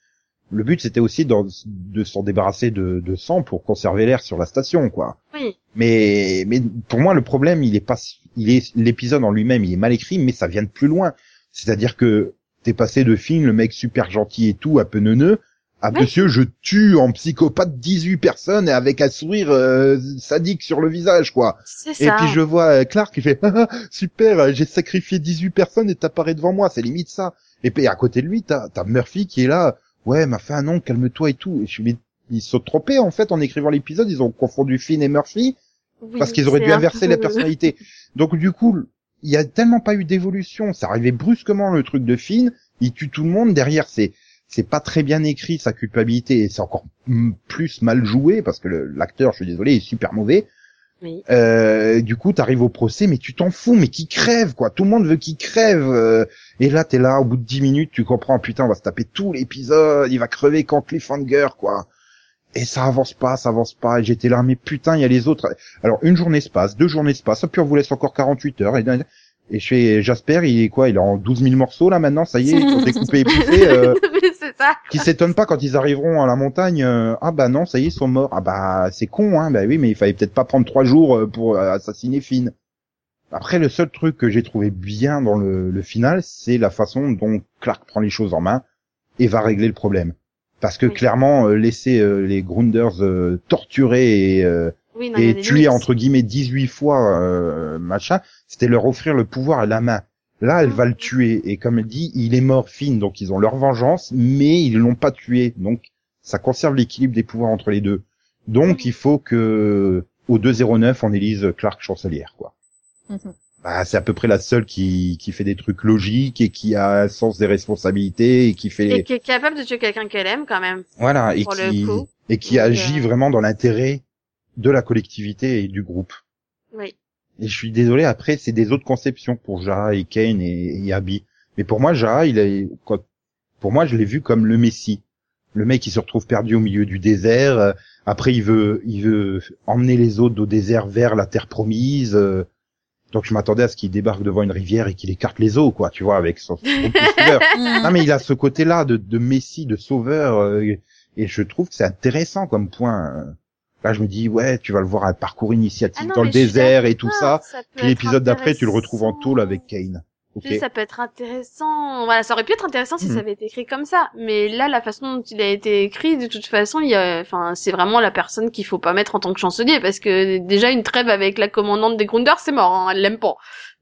Le but, c'était aussi de, de s'en débarrasser de, de sang pour conserver l'air sur la station, quoi. Oui. Mais, mais pour moi, le problème, il est pas, il est, l'épisode en lui-même, il est mal écrit, mais ça vient de plus loin. C'est-à-dire que t'es passé de Finn, le mec super gentil et tout, à pneuneux, à oui. monsieur, je tue en psychopathe dix-huit personnes et avec un sourire euh, sadique sur le visage, quoi. C'est ça. Et puis je vois Clark qui fait, ah, super, j'ai sacrifié dix-huit personnes et t'apparais devant moi, c'est limite ça. Et puis à côté de lui, t'as, t'as Murphy qui est là, ouais, m'a fait un nom, calme-toi et tout. Et je suis, ils se sont trompés, en fait, en écrivant l'épisode, ils ont confondu Finn et Murphy, oui, parce qu'ils auraient dû inverser la personnalité. Donc, du coup, il y a tellement pas eu d'évolution, ça arrivait brusquement, le truc de Finn, il tue tout le monde, derrière, c'est, c'est pas très bien écrit, sa culpabilité, et c'est encore plus mal joué, parce que le, l'acteur, je suis désolé, est super mauvais. Oui. Euh, du coup, t'arrives au procès, mais tu t'en fous, mais qui crève, quoi. Tout le monde veut qu'il crève. Euh, et là, t'es là, au bout de dix minutes, tu comprends, putain, on va se taper tout l'épisode, il va crever quand cliffhanger, quoi. Et ça avance pas, ça avance pas. Et j'étais là, mais putain, il y a les autres. Alors, une journée se passe, deux journées se passent, puis on vous laisse encore quarante-huit heures. Et, et je fais, Jasper, il est quoi, il est en douze mille morceaux, là, maintenant, ça y est, ils sont découpés et poussés. Euh... Qui s'étonnent pas quand ils arriveront à la montagne. Euh, ah bah non, ça y est, ils sont morts. Ah bah c'est con, hein. Bah oui, mais il fallait peut-être pas prendre trois jours pour assassiner Finn. Après, le seul truc que j'ai trouvé bien dans le, le final, c'est la façon dont Clark prend les choses en main et va régler le problème. Parce que oui. clairement, euh, laisser euh, les Grounders euh, torturés et, euh, oui, non, et tués entre guillemets dix-huit fois, euh, machin, c'était leur offrir le pouvoir à la main. Là, elle va le tuer, et comme elle dit, il est mort, Finn, donc ils ont leur vengeance, mais ils l'ont pas tué, donc ça conserve l'équilibre des pouvoirs entre les deux. Donc, il faut que, au deux zéro neuf, on élise Clark chancelière, quoi. Mm-hmm. Bah, c'est à peu près la seule qui, qui fait des trucs logiques, et qui a un sens des responsabilités, et qui fait... Et qui est capable de tuer quelqu'un qu'elle aime, quand même. Voilà, et qui, et qui donc, agit euh... vraiment dans l'intérêt de la collectivité et du groupe. Oui. Et je suis désolé, après, c'est des autres conceptions pour Jaha et Kane et, et Abby. Mais pour moi, Jaha, il est, quoi, pour moi, je l'ai vu comme le messie. Le mec, il se retrouve perdu au milieu du désert. Euh, après, il veut, il veut emmener les autres au désert vers la terre promise. Euh, donc, je m'attendais à ce qu'il débarque devant une rivière et qu'il écarte les eaux, quoi, tu vois, avec son, son pousseur. Non, mais il a ce côté-là de, de messie, de sauveur. Euh, et je trouve que c'est intéressant comme point. Euh. Là, je me dis, ouais, tu vas le voir à un parcours initiatique ah non, dans le désert et tout ça. ça Puis l'épisode d'après, tu le retrouves en tôle avec Kane. Okay. Tu sais, ça peut être intéressant. Voilà, ça aurait pu être intéressant si mmh. ça avait été écrit comme ça. Mais là, la façon dont il a été écrit, de toute façon, il y a, enfin, c'est vraiment la personne qu'il faut pas mettre en tant que chancelier. Parce que déjà, une trêve avec la commandante des Grounders, c'est mort, hein, elle l'aime pas.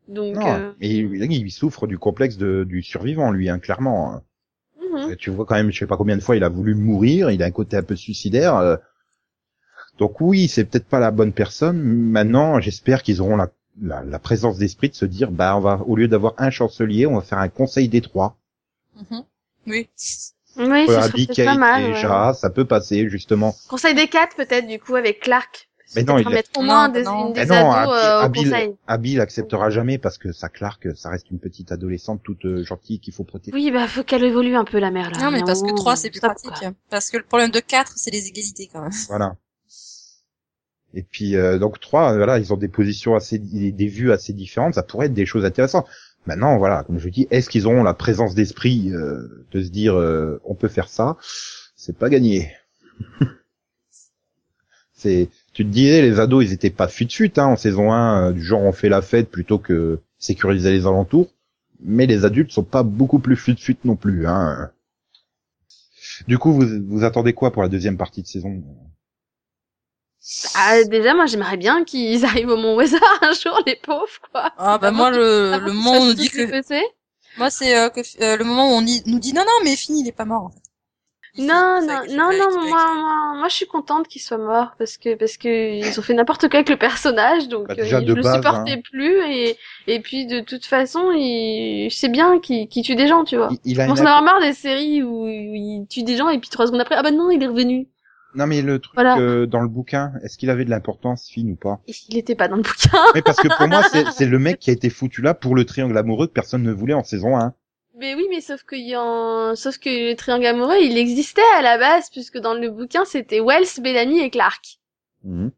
Donc, non, euh... mais il souffre du complexe de, du survivant, lui, hein, clairement. Mmh. Tu vois quand même, je sais pas combien de fois il a voulu mourir, il a un côté un peu suicidaire. Euh... Donc oui, c'est peut-être pas la bonne personne. Maintenant, j'espère qu'ils auront la, la, la présence d'esprit de se dire, bah, on va, au lieu d'avoir un chancelier, on va faire un conseil des trois. Mm-hmm. Oui. Oui, ça serait peut-être pas mal. Déjà, ouais. Ça peut passer, justement. Conseil des quatre, peut-être, du coup, avec Clark. Mais non, il a... au moins non, des, non. Une des non, ados euh, Abby, au conseil. Abby l'acceptera jamais parce que ça, Clark, ça reste une petite adolescente toute euh, gentille qu'il faut protéger. Oui, bah, faut qu'elle évolue un peu, la mère, là. Non, mais, mais parce on... que trois, c'est plus pratique. Quoi. Parce que le problème de quatre, c'est les égalités, quand même. Voilà. Et puis euh, donc trois, voilà, ils ont des positions assez, des, des vues assez différentes. Ça pourrait être des choses intéressantes. Maintenant, voilà, comme je dis, est-ce qu'ils auront la présence d'esprit euh, de se dire, euh, on peut faire ça? C'est pas gagné. C'est, tu te disais, les ados, ils étaient pas fut-fut, hein, en saison un, euh, du genre on fait la fête plutôt que sécuriser les alentours. Mais les adultes sont pas beaucoup plus fut-fut non plus, hein. Du coup, vous vous attendez quoi pour la deuxième partie de saison? Ah, déjà, moi, j'aimerais bien qu'ils arrivent au Mont Weser un jour, les pauvres, quoi. Ah, bah, moi, le, le moment où on nous dit que... que moi, c'est, euh, que, euh, le moment où on y, nous dit, non, non, mais Finn, il est pas mort, en fait. Non, non, non, non, moi, moi, moi, je suis contente qu'il soit mort, parce que, parce que, ils ont fait n'importe quoi avec le personnage, donc, bah, déjà, euh, je le base, supportais hein. plus, et, et puis, de toute façon, il, je sais bien qu'il, qu'il tue des gens, tu vois. Il, il a bon, on en a marre des séries où, où il tue des gens, et puis trois secondes après, ah bah non, il est revenu. Non, mais le truc voilà. euh, dans le bouquin, est-ce qu'il avait de l'importance, Finn, ou pas? Est-ce qu'il était pas dans le bouquin? Mais parce que pour moi, c'est, c'est le mec qui a été foutu là pour le triangle amoureux que personne ne voulait en saison un. Mais oui, mais sauf que, y en... sauf que le triangle amoureux, il existait à la base, puisque dans le bouquin, c'était Wells, Bellamy et Clark. Mmh.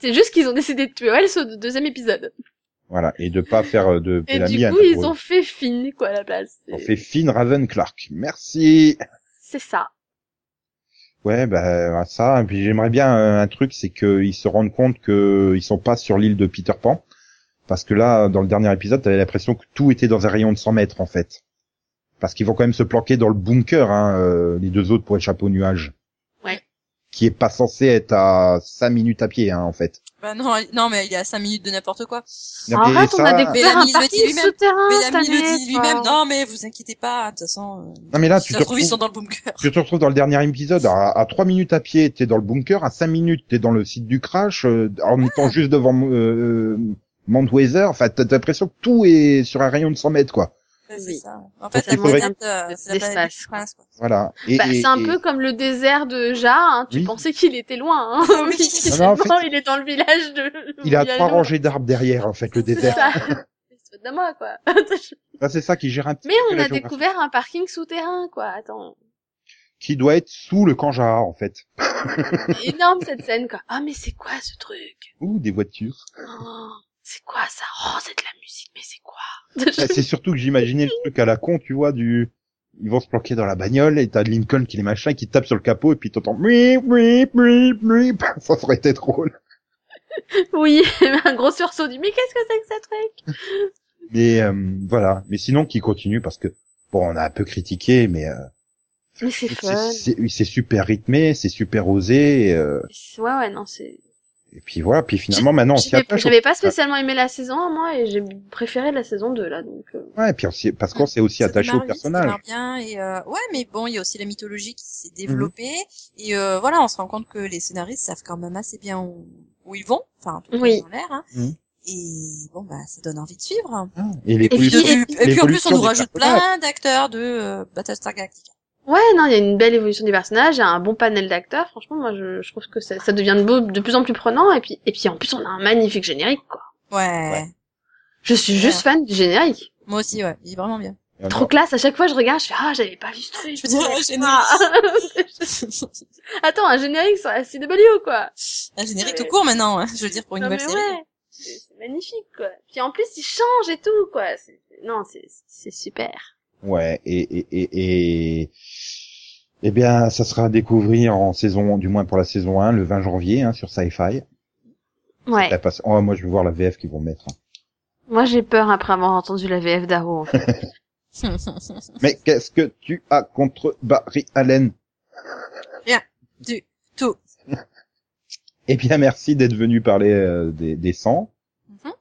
C'est juste qu'ils ont décidé de tuer Wells au deuxième épisode. Voilà, et de pas faire de Bellamy. Et du coup, ils amoureux. ont fait Finn, quoi, à la place. Ils ont fait Finn, Raven, Clark. Merci! C'est ça. Ouais, bah ça. Et puis j'aimerais bien euh, un truc, c'est qu'ils se rendent compte que ils sont pas sur l'île de Peter Pan, parce que là, dans le dernier épisode, t'avais l'impression que tout était dans un rayon de cent mètres en fait, parce qu'ils vont quand même se planquer dans le bunker, hein, euh, les deux autres pour échapper aux nuages. Ouais. Qui est pas censé être à cinq minutes à pied, hein, en fait. Bah non, non, mais il y a cinq minutes de n'importe quoi. Arrête, ça... on a découvert un parking souterrain. Bellamy le dit lui-même, non mais vous inquiétez pas, de toute façon, non, mais là, tu te retrouves, ils sont dans le bunker. Tu te retrouves dans le dernier épisode, à, à trois minutes à pied, t'es dans le bunker, à cinq minutes, t'es dans le site du crash, euh, en ah. étant juste devant euh, Mount Weather, enfin, t'as, t'as l'impression que tout est sur un rayon de cent mètres, quoi. Oui. C'est ça. En fait, la moderne de l'espace. Voilà. Et, bah, et, c'est un et... peu comme le désert de Ja, hein. Tu oui. pensais qu'il était loin, hein. Mais finalement, en fait, il est dans le village de... Il a trois rangées d'arbres derrière, en fait, le c'est désert. C'est ça. De moi, quoi. Là, c'est ça qui gère un petit peu. Mais on a découvert un parking souterrain, quoi. Attends. Qui doit être sous le camp Ja, en fait. C'est énorme, cette scène, quoi. Ah, oh, mais c'est quoi, ce truc? Ouh, des voitures. Oh. C'est quoi ça? Oh, c'est de la musique, mais c'est quoi? C'est surtout que j'imaginais le truc à la con, tu vois, du... Ils vont se planquer dans la bagnole, et t'as Lincoln qui les machin, qui tape sur le capot, et puis t'entends... Ça serait été drôle. Oui, un gros sursaut du... Mais qu'est-ce que c'est que ce truc? Mais euh, voilà. Mais sinon, qui continue, parce que... Bon, on a un peu critiqué, mais... Euh... Mais c'est fun. C'est, c'est, c'est super rythmé, c'est super osé. Et, euh... Ouais, ouais, non, c'est... Et puis voilà, puis finalement maintenant on s'y attache. J'avais pas spécialement aimé la saison un, moi, et j'ai préféré la saison deux là, donc. Euh... Ouais, et puis on s'y... parce qu'on s'est aussi attaché au personnage. Ça bien et euh... ouais, mais bon, il y a aussi la mythologie qui s'est développée mm-hmm. et euh, voilà, on se rend compte que les scénaristes savent quand même assez bien où, où ils vont, enfin en tout cas oui. dans l'air. Hein. Mm-hmm. Et bon bah ça donne envie de suivre. Ah, et, les et, puis, et, et puis en plus on nous rajoute plein d'acteurs de euh, Battlestar Galactica. Ouais, non, il y a une belle évolution des personnages, il y a un bon panel d'acteurs, franchement, moi, je, je trouve que ça, ça devient de, beau, de plus en plus prenant, et puis, et puis, en plus, on a un magnifique générique, quoi. Ouais. ouais. Je suis ouais. juste fan du générique. Moi aussi, ouais, il est vraiment bien. Trop classe, à chaque fois, je regarde, je fais, ah, oh, j'avais pas vu ce truc. Je me dis, oh, générique. Attends, un générique sur la C W, quoi. Un générique tout court, maintenant, hein, je veux dire, pour une non, nouvelle série. Ouais. C'est, c'est magnifique, quoi. Puis en plus, il change et tout, quoi. C'est, non, c'est, c'est super. Ouais, et, et, et, et, eh bien, ça sera à découvrir en saison, du moins pour la saison un, le vingt janvier, hein, sur Sci-Fi. Ouais. La passe... Oh, moi, je vais voir la V F qu'ils vont mettre. Moi, j'ai peur après avoir entendu la V F d'Arrow, en fait. Mais qu'est-ce que tu as contre Barry Allen? Rien du tout. Eh bien, merci d'être venu parler euh, des, des sangs. Mm-hmm.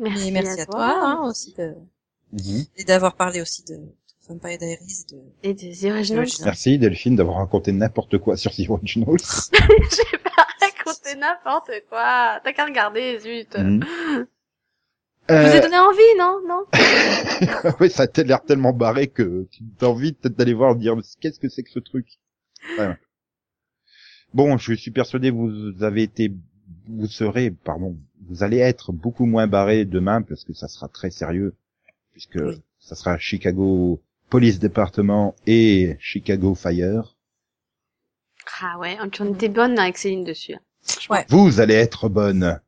Merci, et merci à, à toi, toi hein, aussi de... mm-hmm. et d'avoir parlé aussi de... Vampire Diaries de... et de The Originals. Merci Delphine d'avoir raconté n'importe quoi sur The Originals. J'ai pas raconté n'importe quoi. T'as qu'à regarder, zut. Mm. Je euh... vous ai donné envie, non Non. Oui, ça a l'air tellement barré que t'as envie peut-être d'aller voir dire qu'est-ce que c'est que ce truc. Ouais. Bon, je suis persuadé que vous avez été, vous serez, pardon, vous allez être beaucoup moins barré demain parce que ça sera très sérieux puisque oui. ça sera Chicago. Police Département et Chicago Fire. Ah ouais, on était bonne avec Céline dessus. Ouais. Vous allez être bonne.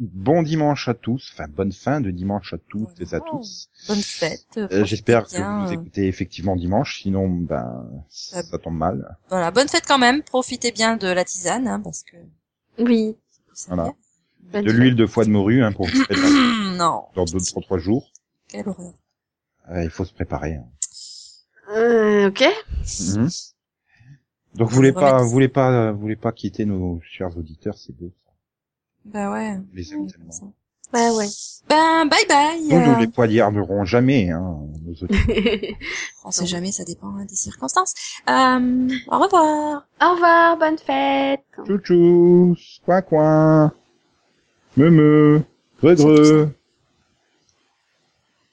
Bon dimanche à tous, enfin bonne fin de dimanche à toutes oh, et à tous. Bonne fête. Euh, j'espère que bien. vous écoutez effectivement dimanche, sinon ben ça, ça tombe mal. Voilà, bonne fête quand même. Profitez bien de la tisane, hein, parce que. Oui. Voilà. Bonne de fête. L'huile de foie de morue, hein, pour. Non. Dans deux, trois, trois jours. Quelle horreur. Euh, il faut se préparer. Hein. Euh, ok. Mmh. Donc, vous voulez pas, vous voulez pas, vous voulez pas quitter nos chers auditeurs, c'est beau. Bah ouais. Les aime tellement. Bah ouais. Ben, bye bye. Nous, nous les poignards n'auront jamais, hein, nos auditeurs. On sait jamais, ça dépend hein, des circonstances. Euh, au revoir. Au revoir, bonne fête. Tchou tchou, coin coin. Me me, greu greu.